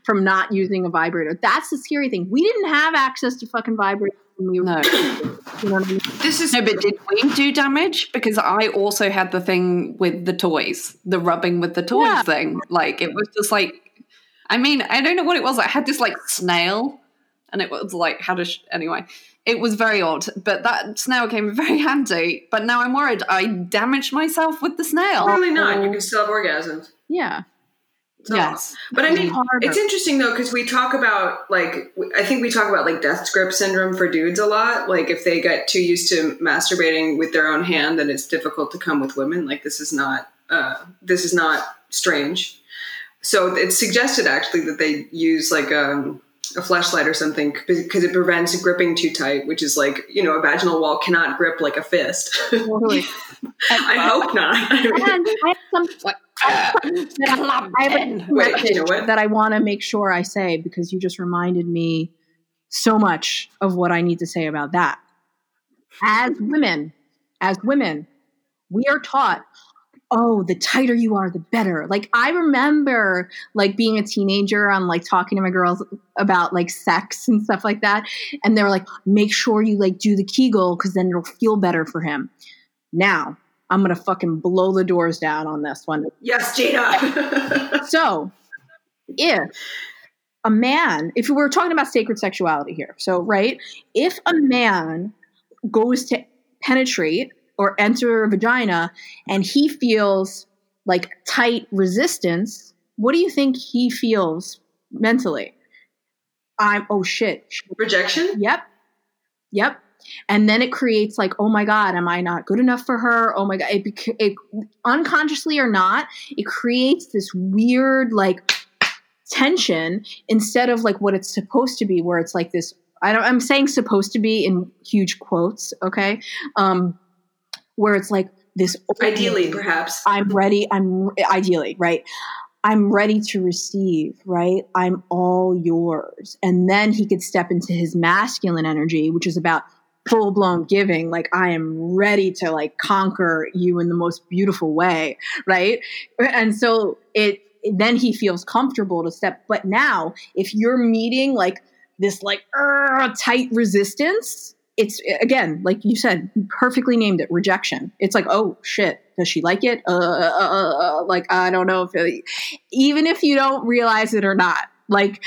from not using a vibrator. That's the scary thing. We didn't have access to fucking vibrators when we were. No. You know what I mean? But did we do damage? Because I also had the thing with the toys, the rubbing with the toys thing. Like, it was just like, I mean, I don't know what it was. I had this like snail and it was like, anyway. It was very odd, but that snail came very handy. But now I'm worried I damaged myself with the snail. Probably not. You can still have orgasms. Yeah. Yes. But I mean, it's interesting though, because we talk about like, I think we talk about like death grip syndrome for dudes a lot. Like, if they get too used to masturbating with their own hand, then it's difficult to come with women. Like, this is not strange. So it's suggested actually that they use like a fleshlight or something, because it prevents gripping too tight, which is like, you know, a vaginal wall cannot grip like a fist. Totally. I hope not. I have I want to make sure I say, because you just reminded me so much of what I need to say about that. As women, we are taught, oh, the tighter you are, the better. Like, I remember like being a teenager and like talking to my girls about like sex and stuff like that. And they were like, make sure you like do the Kegel, because then it'll feel better for him. Now I'm going to fucking blow the doors down on this one. Yes, Gina. So if we're talking about sacred sexuality here. So, right. If a man goes to penetrate or enter a vagina and he feels like tight resistance, what do you think he feels mentally? Oh shit. Rejection? Yep. And then it creates like, oh my God, am I not good enough for her? Oh my God. It unconsciously or not, it creates this weird like tension instead of like what it's supposed to be, where it's like this, I'm saying supposed to be in huge quotes. Okay. Where it's like this ideally, perhaps I'm ready. Ideally, right. I'm ready to receive, right? I'm all yours. And then he could step into his masculine energy, which is about full blown giving. Like, I am ready to like conquer you in the most beautiful way. Right. And so then he feels comfortable to step. But now if you're meeting like this, like tight resistance, it's, again, like you said, you perfectly named it, rejection. It's like, oh shit, does she like it? Like, I don't know. Even if you don't realize it or not, like,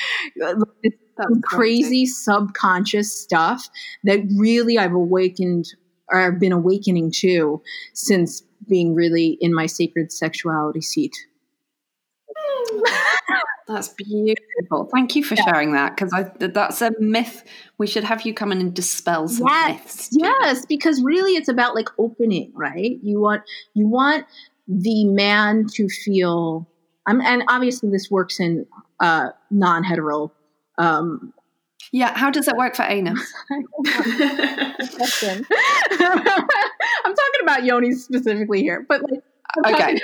it's some crazy subconscious stuff that really I've awakened, or I've been awakening to, since being really in my sacred sexuality seat. That's beautiful. Thank you for sharing that, because that's a myth. We should have you come in and dispel some myths. Yes, because really it's about like opening, right? You want the man to feel, and obviously this works in non-hetero. How does that work for anus? I'm talking about yoni specifically here, but like, okay,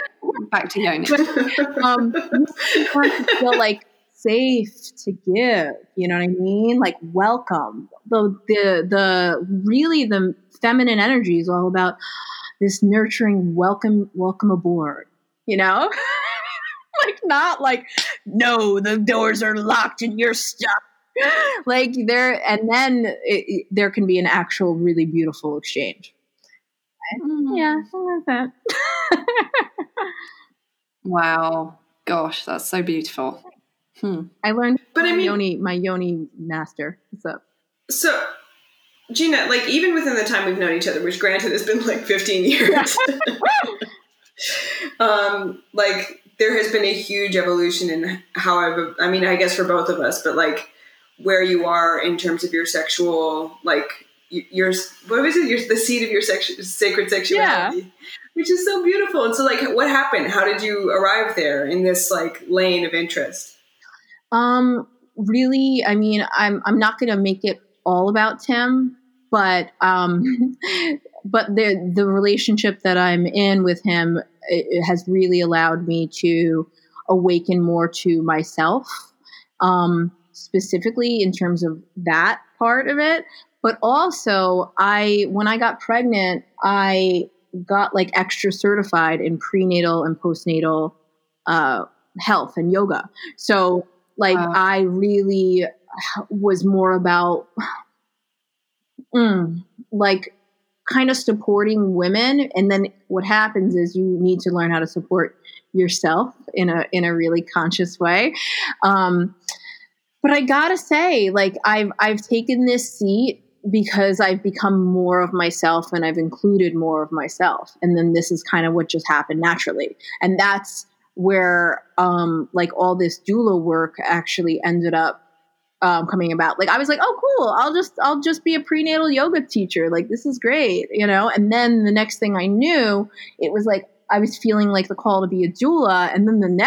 back to yoni. Feel like safe to give, you know what I mean? Like welcome. The really the feminine energy is all about this nurturing welcome aboard, you know. Like not like, no, the doors are locked and you're stuck. Like there, and then there can be an actual really beautiful exchange. Yeah, I love that. Wow, gosh, that's so beautiful. I learned, but my yoni master. What's up? So, Gina, like even within the time we've known each other, which granted has been like 15 years, like there has been a huge evolution in how I guess for both of us, but like where you are in terms of your sexual, like. The seed of your sacred sexuality, which is so beautiful. And so like, what happened? How did you arrive there in this like lane of interest? Really, I mean, I'm not going to make it all about Tim, but the relationship that I'm in with him, it has really allowed me to awaken more to myself, specifically in terms of that part of it. But also, when I got pregnant, I got like extra certified in prenatal and postnatal health and yoga. So like I really was more about like kind of supporting women. And then what happens is you need to learn how to support yourself in a really conscious way. But I gotta say, like I've taken this seat because I've become more of myself and I've included more of myself. And then this is kind of what just happened naturally. And that's where, like all this doula work actually ended up, coming about. Like, I was like, oh, cool. I'll just be a prenatal yoga teacher. Like, this is great, you know? And then the next thing I knew, it was like, I was feeling like the call to be a doula. And then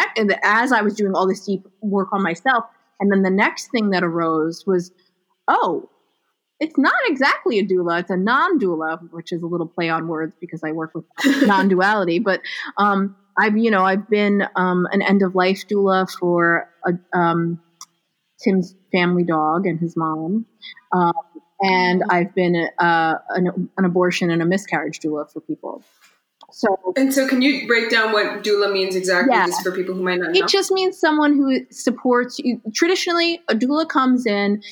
as I was doing all this deep work on myself. And then the next thing that arose was, oh, it's not exactly a doula. It's a non-doula, which is a little play on words because I work with non-duality. But I've been an end-of-life doula for Tim's family dog and his mom. And I've been an abortion and a miscarriage doula for people. So can you break down what doula means exactly just for people who might not know? It just means someone who supports you. Traditionally, a doula comes in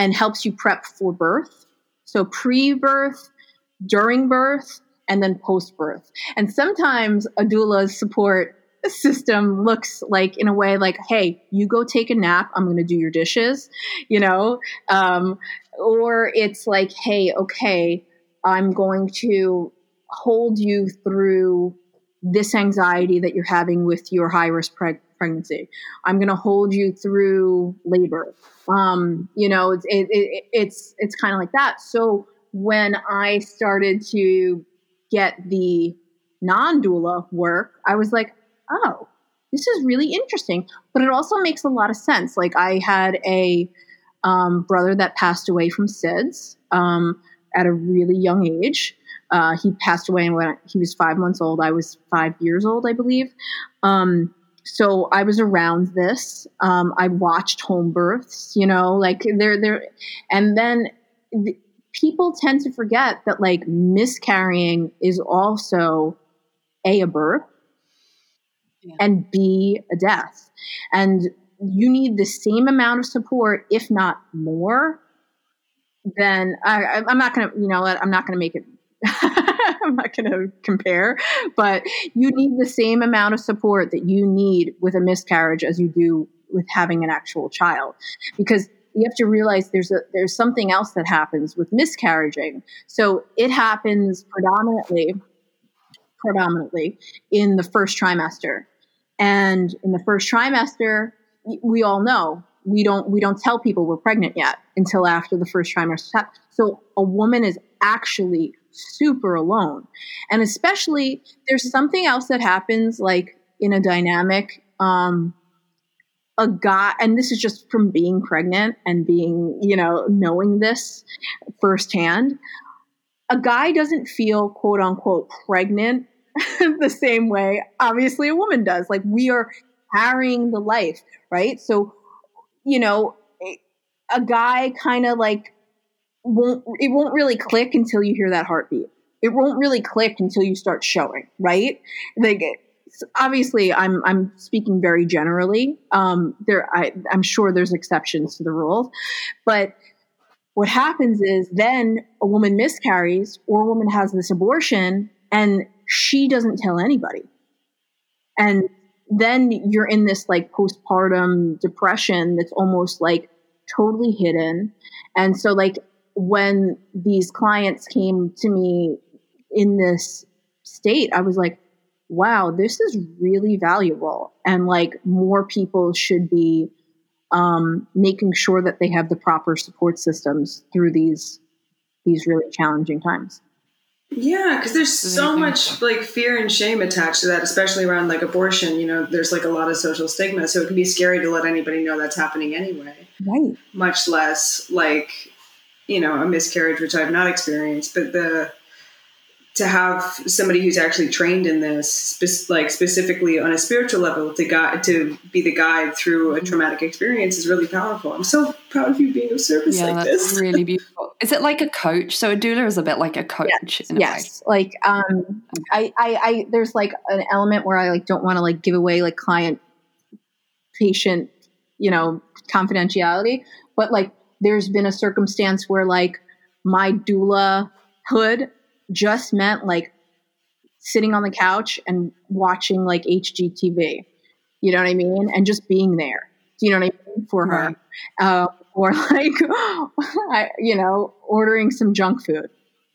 and helps you prep for birth. So pre-birth, during birth, and then post-birth. And sometimes a doula's support system looks like in a way like, hey, you go take a nap. I'm going to do your dishes, you know? Or it's like, hey, okay, I'm going to hold you through this anxiety that you're having with your high-risk pregnancy. I'm going to hold you through labor. You know, it's kind of like that. So when I started to get the non-doula work, I was like, oh, this is really interesting, but it also makes a lot of sense. Like I had a, brother that passed away from SIDS, at a really young age. He passed away when he was 5 months old. I was 5 years old, I believe. So I was around this. I watched home births, you know, like they're, and then people tend to forget that like miscarrying is also A, a birth and B, a death. And you need the same amount of support, if not more, than I'm not going to make it. I'm not going to compare, but you need the same amount of support that you need with a miscarriage as you do with having an actual child, because you have to realize there's something else that happens with miscarriaging. So it happens predominantly in the first trimester. And in the first trimester, we all know, we don't tell people we're pregnant yet until after the first trimester. So a woman is actually super alone. And especially there's something else that happens like in a dynamic, a guy, and this is just from being pregnant and being, knowing this firsthand, a guy doesn't feel quote unquote pregnant the same way, obviously, a woman does. Like, we are carrying the life, right? So, a guy kind of like it won't really click until you hear that heartbeat. It won't really click until you start showing, right? Like, obviously, I'm speaking very generally. I'm sure there's exceptions to the rules, but what happens is then a woman miscarries or a woman has this abortion and she doesn't tell anybody. And then you're in this like postpartum depression that's almost like totally hidden. And so like when these clients came to me in this state, I was like, wow, this is really valuable. And like more people should be making sure that they have the proper support systems through these really challenging times. Yeah, because there's so much like fear and shame attached to that, especially around like abortion. There's like a lot of social stigma, so it can be scary to let anybody know that's happening anyway. Right. Much less like, a miscarriage, which I've not experienced, but to have somebody who's actually trained in this, specifically on a spiritual level, to be the guide through a traumatic experience is really powerful. I'm so proud of you being of service like this. Yeah, really beautiful. Is it like a coach? So a doula is a bit like a coach in a way. Like I there's like an element where I like don't want to like give away like client patient, confidentiality, but like there's been a circumstance where like my doula hood just meant like sitting on the couch and watching like HGTV, you know what I mean? And just being there, you know what I mean? For her, or like, ordering some junk food,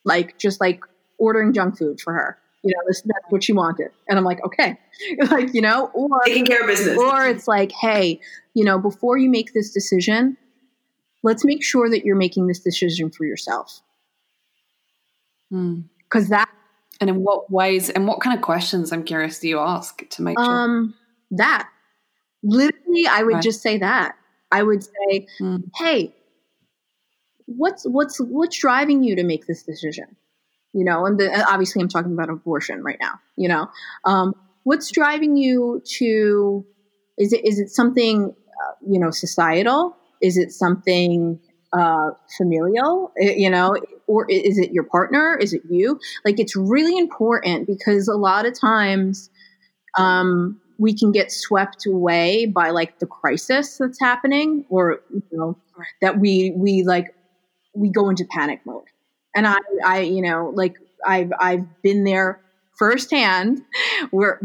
like just like ordering junk food for her, that's what she wanted. And I'm like, okay, like, or taking care of business, or it's like, hey, before you make this decision, let's make sure that you're making this decision for yourself. Because that, and in what ways and what kind of questions, I'm curious, do you ask to make sure that literally I would just say that I would say, hey, what's driving you to make this decision? Obviously I'm talking about abortion right now, what's driving you to, is it something, societal? Is it something, familial, or is it your partner? Is it you? Like, it's really important because a lot of times, we can get swept away by like the crisis that's happening, or, that we go into panic mode. And I've been there firsthand where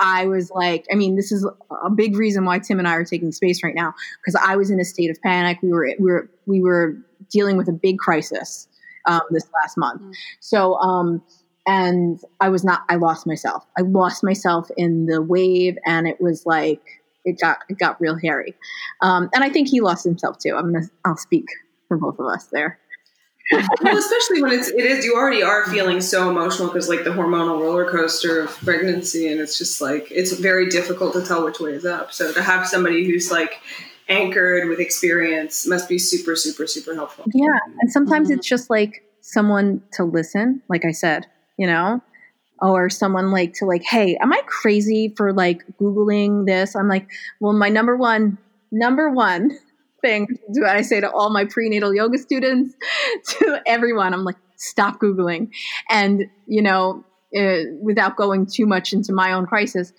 I was like, I mean, this is a big reason why Tim and I are taking space right now, because I was in a state of panic. We were dealing with a big crisis this last month. So and I lost myself. I lost myself in the wave, and it was like it got real hairy. And I think he lost himself too. I'll speak for both of us there. Well, especially when it is, you already are feeling so emotional because like the hormonal roller coaster of pregnancy, and it's just like, it's very difficult to tell which way is up. So to have somebody who's like anchored with experience must be super, super, super helpful. Yeah. And sometimes it's just like someone to listen, like I said, or someone like to like, hey, am I crazy for like Googling this? I'm like, well, my number one thing that I say to all my prenatal yoga students, to everyone, I'm like, stop Googling. And, without going too much into my own crisis,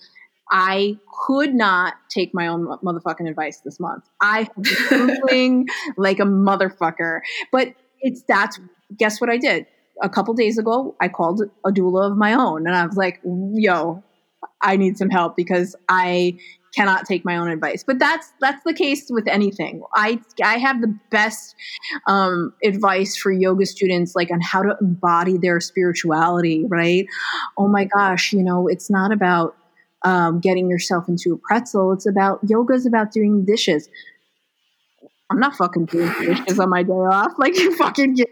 I could not take my own motherfucking advice this month. I have been Googling like a motherfucker. But guess what I did? A couple days ago, I called a doula of my own, and I was like, yo, I need some help because I cannot take my own advice. But that's the case with anything. I have the best advice for yoga students, like on how to embody their spirituality, right? Oh my gosh, it's not about getting yourself into a pretzel. It's about, yoga is about doing dishes. I'm not fucking doing dishes on my day off. Like, you fucking get.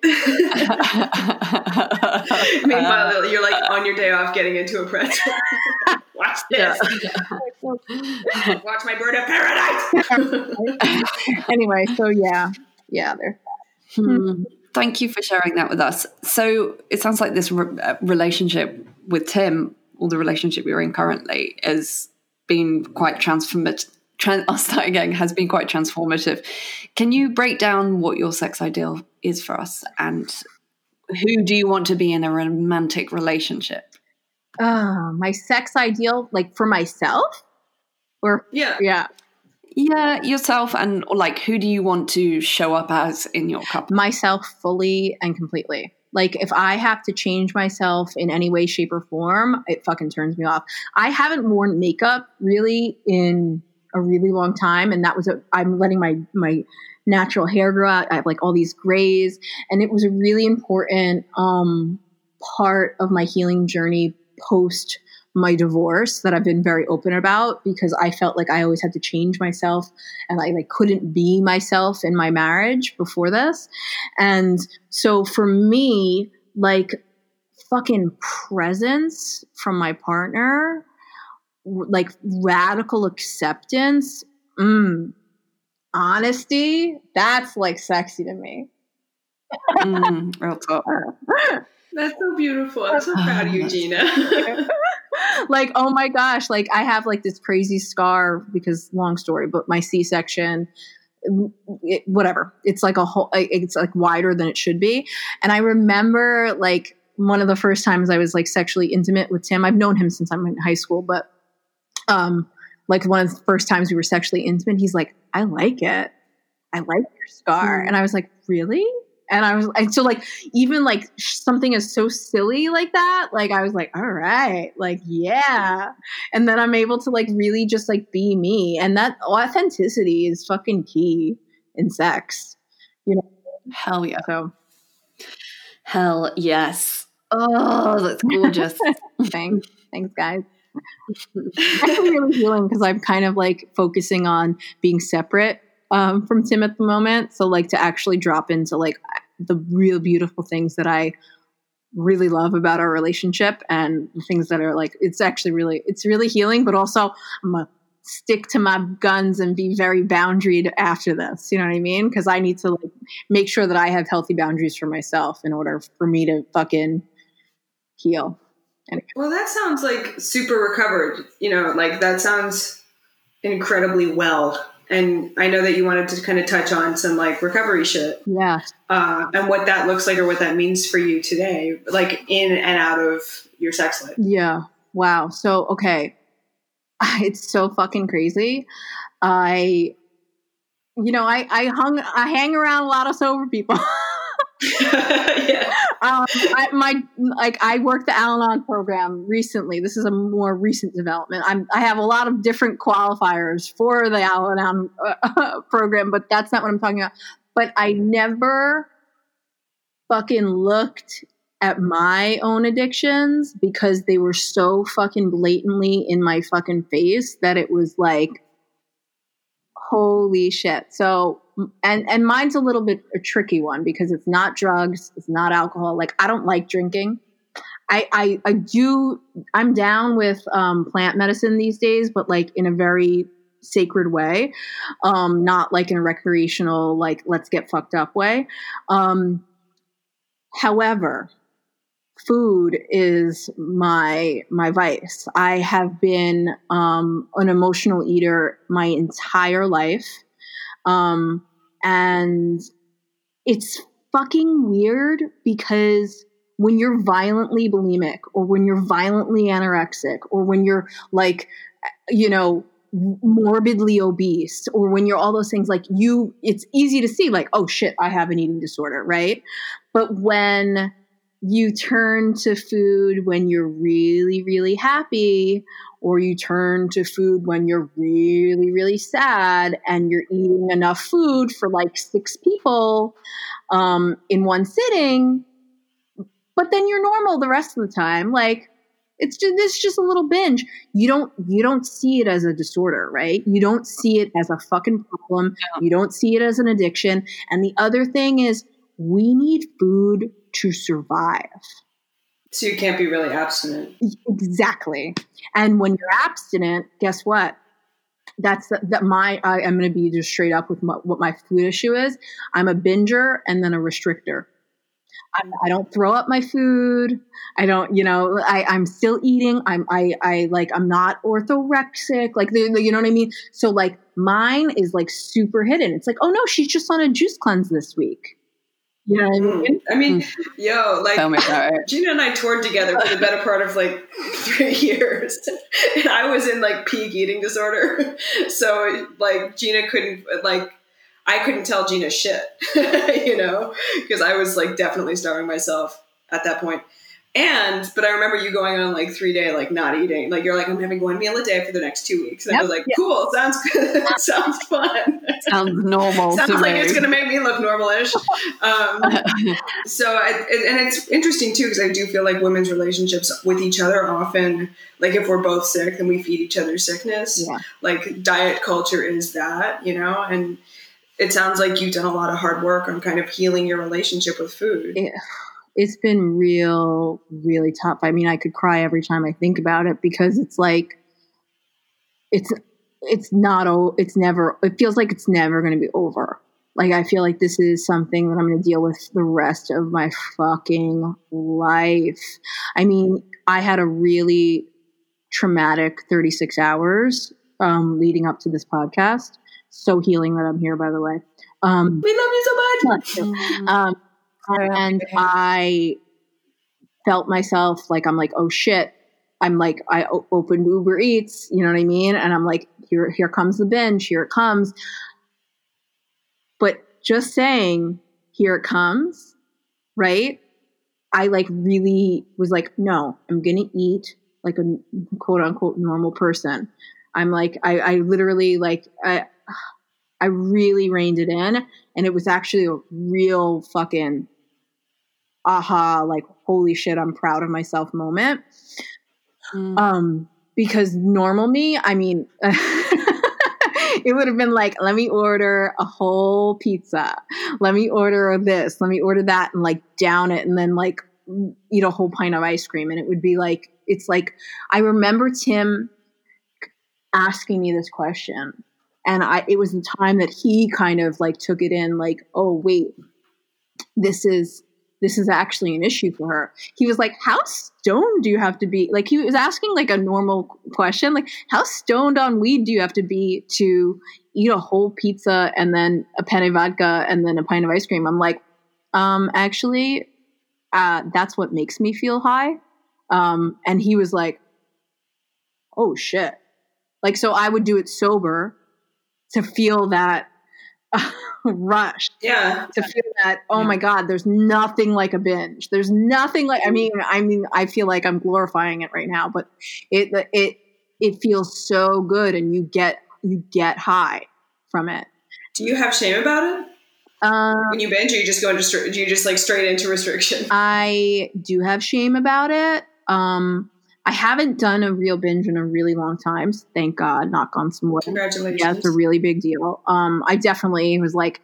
Meanwhile, you're like on your day off getting into a pretzel. Watch this. Watch my bird of paradise. Anyway, so yeah, there. Thank you for sharing that with us. So it sounds like this relationship with Tim, or the relationship you're in currently, has been quite transformative. Has been quite transformative. Can you break down what your sex ideal is for us, and who do you want to be in a romantic relationship? My sex ideal, like for myself, or yeah, yourself, and like who do you want to show up as in your couple? Myself, fully and completely. Like, if I have to change myself in any way, shape, or form, it fucking turns me off. I haven't worn makeup really in a really long time, and that was I'm letting my natural hair grow out. I have like all these grays, and it was a really important part of my healing journey post my divorce that I've been very open about, because I felt like I always had to change myself, and I like couldn't be myself in my marriage before this. And so for me, like, fucking presence from my partner, like radical acceptance, honesty, that's like sexy to me. Real talk. That's so beautiful. I'm so proud of you, Gina. Like, oh my gosh, like I have like this crazy scar because, long story, but my C-section, whatever, it's like a whole, it's like wider than it should be. And I remember like one of the first times I was like sexually intimate with Tim. I've known him since I'm in high school, but like one of the first times we were sexually intimate, he's like, I like it. I like your scar. And I was like, really? And so like, even like something is so silly like that, like I was like, all right, like, yeah. And then I'm able to like really just like be me. And that authenticity is fucking key in sex, you know? Hell yeah. So. Hell yes. Oh, that's gorgeous. Thanks, guys. I'm really healing because I'm kind of like focusing on being separate from Tim at the moment. So like to actually drop into like the real beautiful things that I really love about our relationship, and things that are like, it's actually really, it's really healing, but also I'm going to stick to my guns and be very boundaried after this. You know what I mean? Because I need to like make sure that I have healthy boundaries for myself in order for me to fucking heal. Well, that sounds like super recovered, you know, like that sounds incredibly well. And I know that you wanted to kind of touch on some like recovery shit. Yeah. And what that looks like, or what that means for you today, like in and out of your sex life. Yeah. Wow. So, okay. It's so fucking crazy. I hang around a lot of sober people. Yeah. I worked the Al-Anon program recently. This is a more recent development. I have a lot of different qualifiers for the Al-Anon program, but that's not what I'm talking about. But I never fucking looked at my own addictions because they were so fucking blatantly in my fucking face that it was like, holy shit. So, and mine's a little bit a tricky one because it's not drugs, it's not alcohol. Like, I don't like drinking. I'm down with plant medicine these days, but like in a very sacred way, not like in a recreational, like let's get fucked up way. However, food is my vice. I have been an emotional eater my entire life. And it's fucking weird because when you're violently bulimic, or when you're violently anorexic, or when you're like, you know, morbidly obese, or when you're all those things, like it's easy to see like, oh shit, I have an eating disorder, right? But when you turn to food when you're really, really happy, or you turn to food when you're really, really sad, and you're eating enough food for like six people in one sitting, but then you're normal the rest of the time, like It's just a little binge. You don't see it as a disorder, right? You don't see it as a fucking problem. You don't see it as an addiction. And the other thing is, we need food to survive. So you can't be really abstinent. Exactly. And when you're abstinent, guess what? I'm going to be just straight up with what my food issue is. I'm a binger and then a restrictor. I don't throw up my food. I don't, I'm still eating. I'm not orthorexic. Like, you know what I mean? So like mine is like super hidden. It's like, oh no, she's just on a juice cleanse this week. You know what I mean? Yo, like, oh my God. Gina and I toured together for the better part of like 3 years, and I was in like peak eating disorder. So like Gina couldn't, like, I couldn't tell Gina shit, because I was like definitely starving myself at that point. But I remember you going on like 3-day, like not eating, like you're like, I'm having one meal a day for the next 2 weeks. And I was like, cool. Sounds good. Sounds fun. Sounds normal. Sounds like it's going to make me look normalish. So it's interesting too, because I do feel like women's relationships with each other often, like if we're both sick, then we feed each other sickness. Yeah. Like diet culture is that, and it sounds like you've done a lot of hard work on kind of healing your relationship with food. Yeah. It's been really tough. I mean, I could cry every time I think about it, because it's like, it feels like it's never going to be over. Like, I feel like this is something that I'm going to deal with the rest of my fucking life. I mean, I had a really traumatic 36 hours leading up to this podcast. So healing that I'm here, by the way. We love you so much. And I felt myself like, I'm like, oh shit. I'm like, I opened Uber Eats, you know what I mean? And I'm like, here comes the binge, here it comes. But just saying, here it comes, right? I like really was like, no, I'm going to eat like a quote unquote normal person. I'm like, I literally like, I really reined it in, and it was actually a real fucking aha, like, holy shit, I'm proud of myself moment. Because normal me, I mean, it would have been like, let me order a whole pizza. Let me order this. Let me order that, and like down it, and then like eat a whole pint of ice cream. And it would be like, it's like, I remember Tim asking me this question. And it was the time that he kind of like took it in, like, oh wait, this is actually an issue for her. He was like, how stoned do you have to be? Like, he was asking like a normal question, like, how stoned on weed do you have to be to eat a whole pizza and then a penne vodka and then a pint of ice cream? I'm like, actually, that's what makes me feel high. And he was like, oh shit. Like, so I would do it sober to feel that rush. Yeah. To feel that, oh my God, there's nothing like a binge. There's nothing like, I mean, I feel like I'm glorifying it right now, but it feels so good, and you get high from it. Do you have shame about it? When you binge, or you just go into, do you just like straight into restriction? I do have shame about it. I haven't done a real binge in a really long time. So thank God, knock on some wood. Congratulations. Yeah, it's a really big deal. I definitely was like,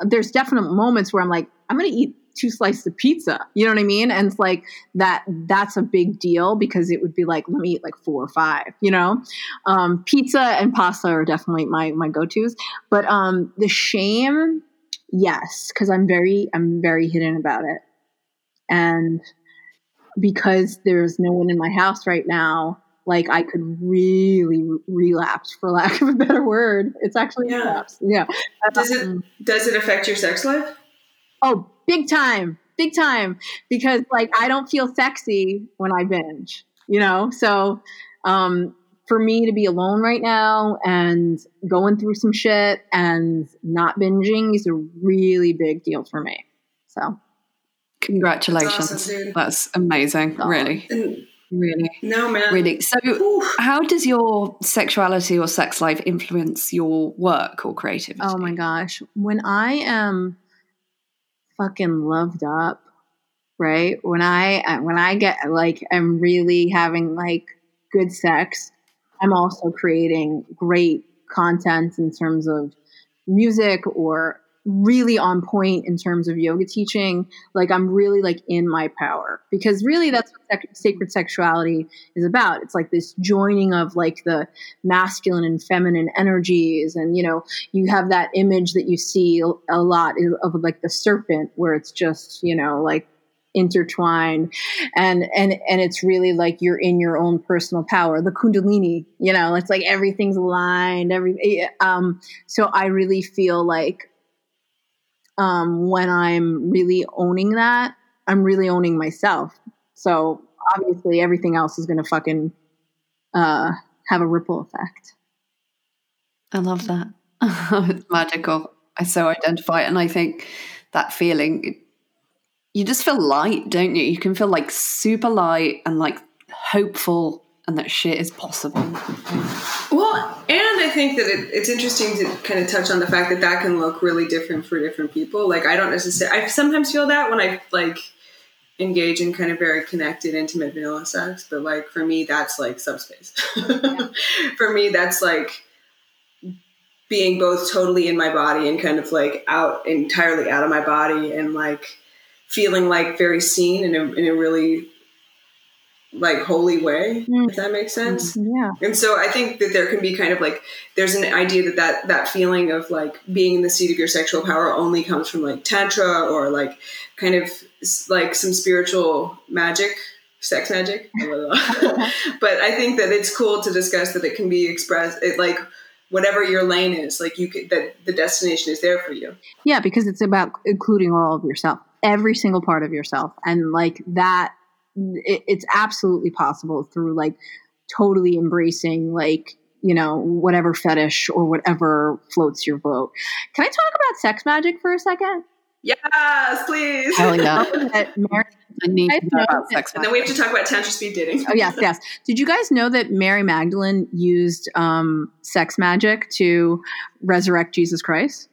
there's definite moments where I'm like, I'm going to eat 2 slices of pizza. You know what I mean? And it's like, that's a big deal, because it would be like, let me eat like 4 or 5, pizza and pasta are definitely my go-tos, but, the shame, yes. Cause I'm very hidden about it. And because there's no one in my house right now, like I could really relapse, for lack of a better word. It's actually relapse. Yeah. Does it affect your sex life? Oh, big time. Because like, I don't feel sexy when I binge, So, for me to be alone right now and going through some shit and not binging is a really big deal for me. So. Congratulations. That's awesome, dude. That's amazing. Oh. Really. No, man. Really. So oof. How does your sexuality or sex life influence your work or creativity? Oh my gosh. When I am fucking loved up, right? When I get like, I'm really having like good sex, I'm also creating great content in terms of music or really on point in terms of yoga teaching. Like I'm really like in my power, because really that's what sacred sexuality is about. It's like this joining of like the masculine and feminine energies. And, you know, you have that image that you see a lot of like the serpent, where it's just, you know, like intertwined and it's really like you're in your own personal power. The Kundalini, you know, it's like everything's aligned, everything. So I really feel like, when I'm really owning that, I'm really owning myself. So obviously everything else is going to fucking have a ripple effect. I love that. It's magical. I so identify it. And I think that feeling, you just feel light, don't you? You can feel like super light and like hopeful, and that shit is possible. Well, and I think that it's interesting to kind of touch on the fact that that can look really different for different people. Like, I don't necessarily, I sometimes feel that when I like engage in kind of very connected, intimate vanilla sex, but like for me, that's like subspace. Yeah. For me, that's like being both totally in my body and kind of like out, entirely out of my body, and like feeling like very seen in a really like holy way, if that makes sense. Yeah. And so I think that there can be kind of like, there's an idea that feeling of like being in the seat of your sexual power only comes from like Tantra or like kind of like some spiritual magic, sex magic. But I think that it's cool to discuss that it can be expressed, it like whatever your lane is, like you could, that the destination is there for you. Yeah. Because it's about including all of yourself, every single part of yourself. And like that, it's absolutely possible through like totally embracing like, you know, whatever fetish or whatever floats your boat. Can I talk about sex magic for a second? Yes, please. Hell yeah. I need to talk about sex magic. And then we have to talk about Tantra speed dating. Oh yes, yes. Did you guys know that Mary Magdalene used sex magic to resurrect Jesus Christ?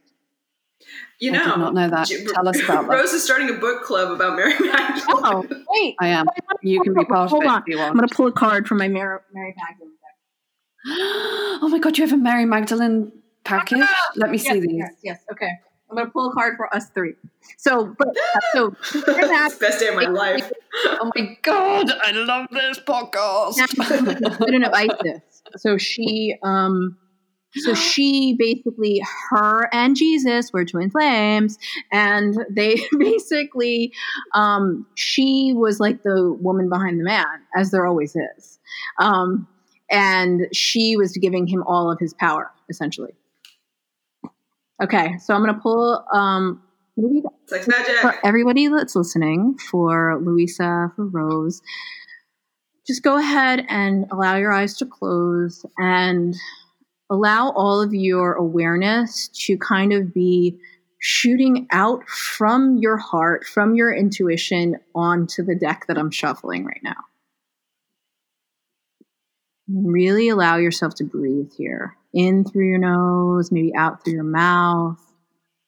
You know, I did not know that. Tell us about that. Rose is starting a book club about Mary Magdalene. Oh, wait. I am. You can be part of it if you want. I'm going to pull a card from my Mary Magdalene deck. Oh my God, you have a Mary Magdalene package? Oh, let me see these. Yes, okay. I'm going to pull a card for us three. So that's the best day of my life. Oh my God, I love this podcast. I don't know, ISIS. So she... So she basically, her and Jesus were twin flames, and they basically, she was like the woman behind the man, as there always is. And she was giving him all of his power, essentially. Okay, so I'm going to pull sex magic. For everybody that's listening, for Louisa, for Rose, just go ahead and allow your eyes to close and... allow all of your awareness to kind of be shooting out from your heart, from your intuition onto the deck that I'm shuffling right now. Really allow yourself to breathe here. In through your nose, maybe out through your mouth.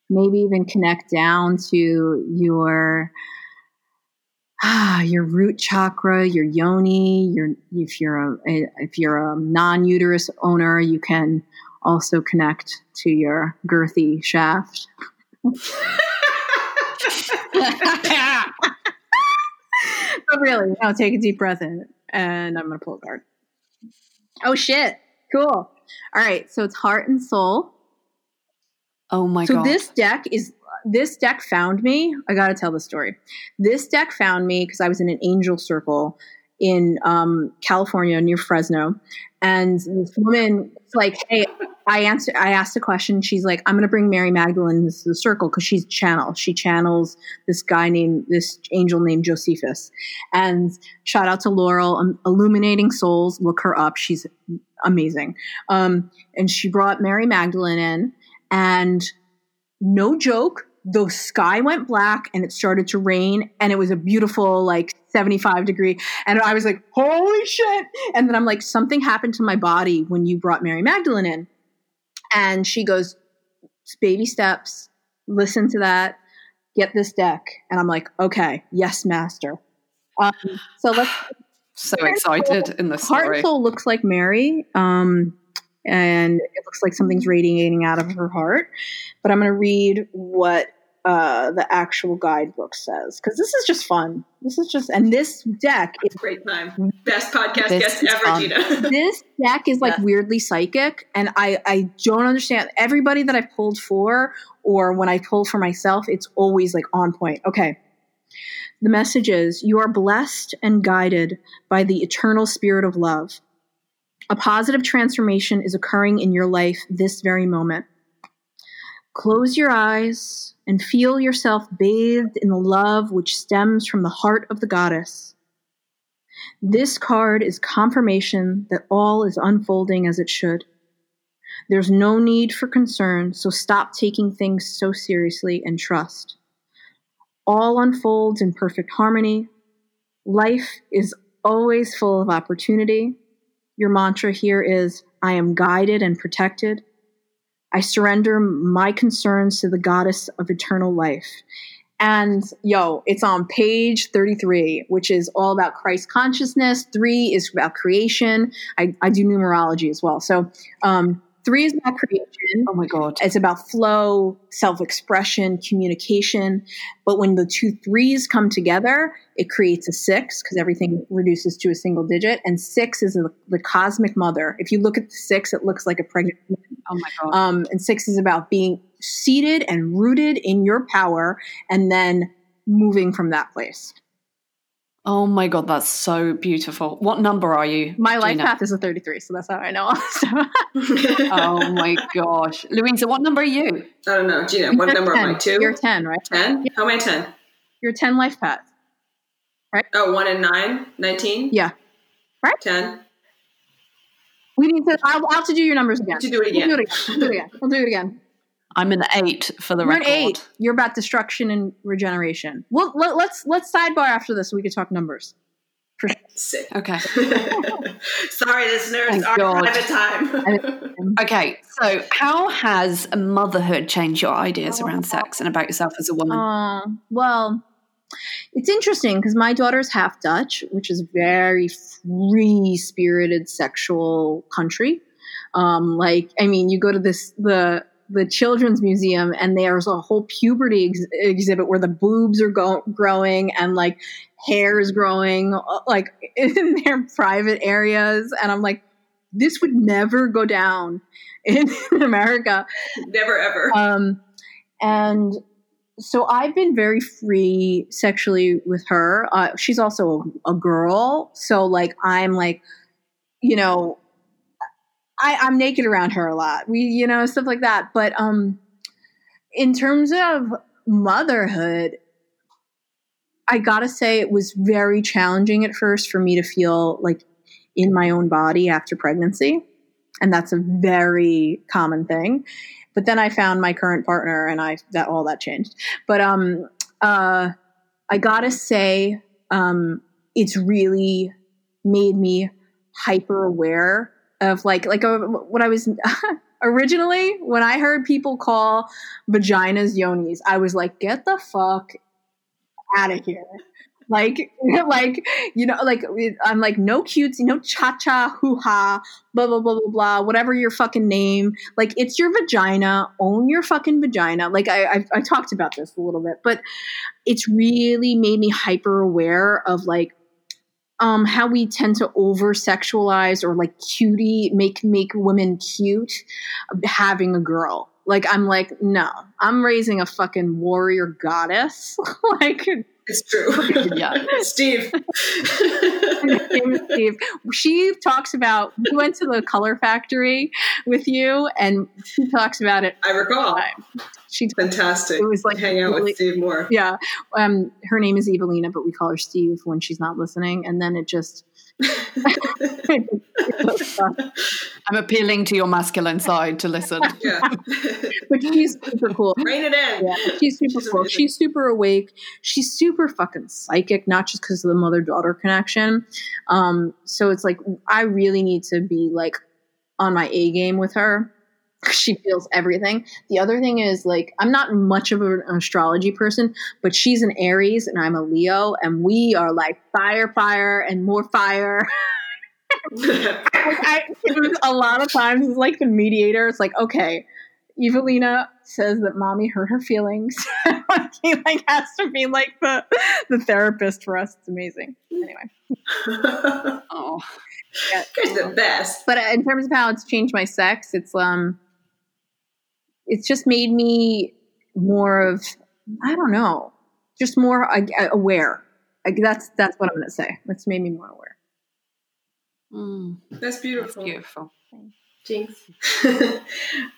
Maybe even connect down to your root chakra, your yoni. If you're a non-uterus owner, you can also connect to your girthy shaft. But really, now take a deep breath in, and I'm gonna pull a card. Oh shit! Cool. All right, so it's heart and soul. Oh my God! So this deck found me. I got to tell the story. This deck found me because I was in an angel circle in California near Fresno. And this woman was like, hey, I asked a question. She's like, I'm going to bring Mary Magdalene to the circle because she's channel. She channels this angel named Josephus. And shout out to Laurel, Illuminating Souls. Look her up. She's amazing. And she brought Mary Magdalene in, and no joke, the sky went black and it started to rain, and it was a beautiful like 75-degree. And I was like, holy shit. And then I'm like, something happened to my body when you brought Mary Magdalene in. And she goes, baby steps, listen to that. get this deck. And I'm like, okay, yes, master. So let's. So excited in this story. Heart and soul looks like Mary. And it looks like something's radiating out of her heart. But I'm going to read what the actual guidebook says, because this is just fun. This is just, and this deck is great time. Best podcast guest ever, Gina. This deck is like weirdly psychic, and I don't understand. Everybody that I pulled for, or when I pull for myself, it's always like on point. Okay. The message is, you are blessed and guided by the eternal spirit of love. A positive transformation is occurring in your life this very moment. Close your eyes and feel yourself bathed in the love which stems from the heart of the goddess. This card is confirmation that all is unfolding as it should. There's no need for concern, so stop taking things so seriously and trust. All unfolds in perfect harmony. Life is always full of opportunity. Your mantra here is, I am guided and protected. I surrender my concerns to the goddess of eternal life. And yo, it's on page 33, which is all about Christ consciousness. 3 is about creation. I do numerology as well. So 3 is about creation. Oh my God. It's about flow, self-expression, communication. But when the 2 3s come together, it creates a 6, because everything reduces to a single digit. And 6 is the cosmic mother. If you look at the 6, it looks like a pregnant woman. Oh my God. And 6 is about being seated and rooted in your power and then moving from that place. Oh my God, that's so beautiful. What number are you? My life path is a 33, so that's how I know. Oh my gosh. Louisa, what number are you? I don't know. Gina, what number am I? 2? You're 10, right? 10? Yeah. How am I 10? You're 10 life path, right? Oh, 1 and 9? 19? Yeah. Right? 10. We need to, I'll have to do your numbers again. To do it again. We'll do it again. I'm an 8 for the record. You're an 8. You're about destruction and regeneration. Well, let's sidebar after this so we can talk numbers. Sick. Okay. Sorry, listeners. Our private time. Okay. So how has motherhood changed your ideas around sex and about yourself as a woman? Well, it's interesting because my daughter's half Dutch, which is a very free-spirited sexual country. You go to the children's museum and there's a whole puberty exhibit where the boobs are growing and like hair is growing like in their private areas. And I'm like, this would never go down in America. Never, ever. And so I've been very free sexually with her. She's also a girl. So like, I'm like, you know, I'm naked around her a lot. We, you know, stuff like that. But in terms of motherhood, I gotta say it was very challenging at first for me to feel like in my own body after pregnancy. And that's a very common thing. But then I found my current partner and all that changed. But I gotta say it's really made me hyper aware of what I was originally, when I heard people call vaginas yonis, I was like, get the fuck out of here. I'm like, no cutesy, no cha-cha, hoo-ha, blah, blah, blah, blah, blah, whatever your fucking name. Like, it's your vagina. Own your fucking vagina. Like, I talked about this a little bit, but it's really made me hyper aware of how we tend to over-sexualize or like cutie, make women cute, having a girl. Like, I'm like, no, I'm raising a fucking warrior goddess. Like, it's true. Yeah. Steve. She talks about, we went to the color factory with you and she talks about it. I recall. Fantastic. It was like hang out with Steve Moore. Yeah. Her name is Evelina, but we call her Steve when she's not listening. And then it just. I'm appealing to your masculine side to listen. Yeah. But she's super cool. Rein it in. Yeah, she's cool. Amazing. She's super awake. She's super fucking psychic, not just because of the mother-daughter connection. So it's like I really need to be like on my A game with her. she feels everything. The other thing is, like, I'm not much of an astrology person, but she's an Aries and I'm a Leo, and we are like fire and more fire. A lot of times it's like the mediator. It's like, okay, Evelina says that mommy hurt her feelings. He like has to be like the therapist for us. It's amazing. Anyway. Oh, yeah. You're the best. But in terms of how it's changed my sex, it's just made me more of, I don't know, just more aware. Like that's what I'm going to say. It's made me more aware. Mm. That's beautiful. That's beautiful. Jinx.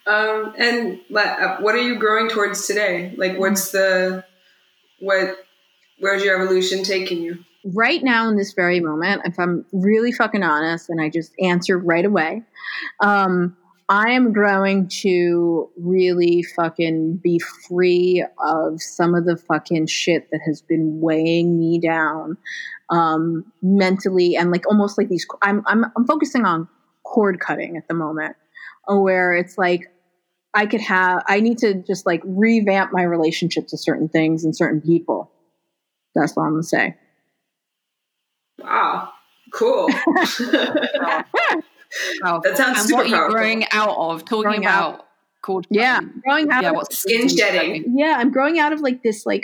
And what are you growing towards today? Like, where's your evolution taking you? Right now, in this very moment, if I'm really fucking honest, and I just answer right away, I am growing to really fucking be free of some of the fucking shit that has been weighing me down, mentally, and like almost like these. I'm focusing on cord cutting at the moment, where it's like I need to just like revamp my relationship to certain things and certain people. That's what I'm gonna say. Wow, cool. Wow. That sounds super powerful. What are you growing out of? Talking about cord cutting. Yeah, growing out of skin shedding. Yeah, I'm growing out of like this like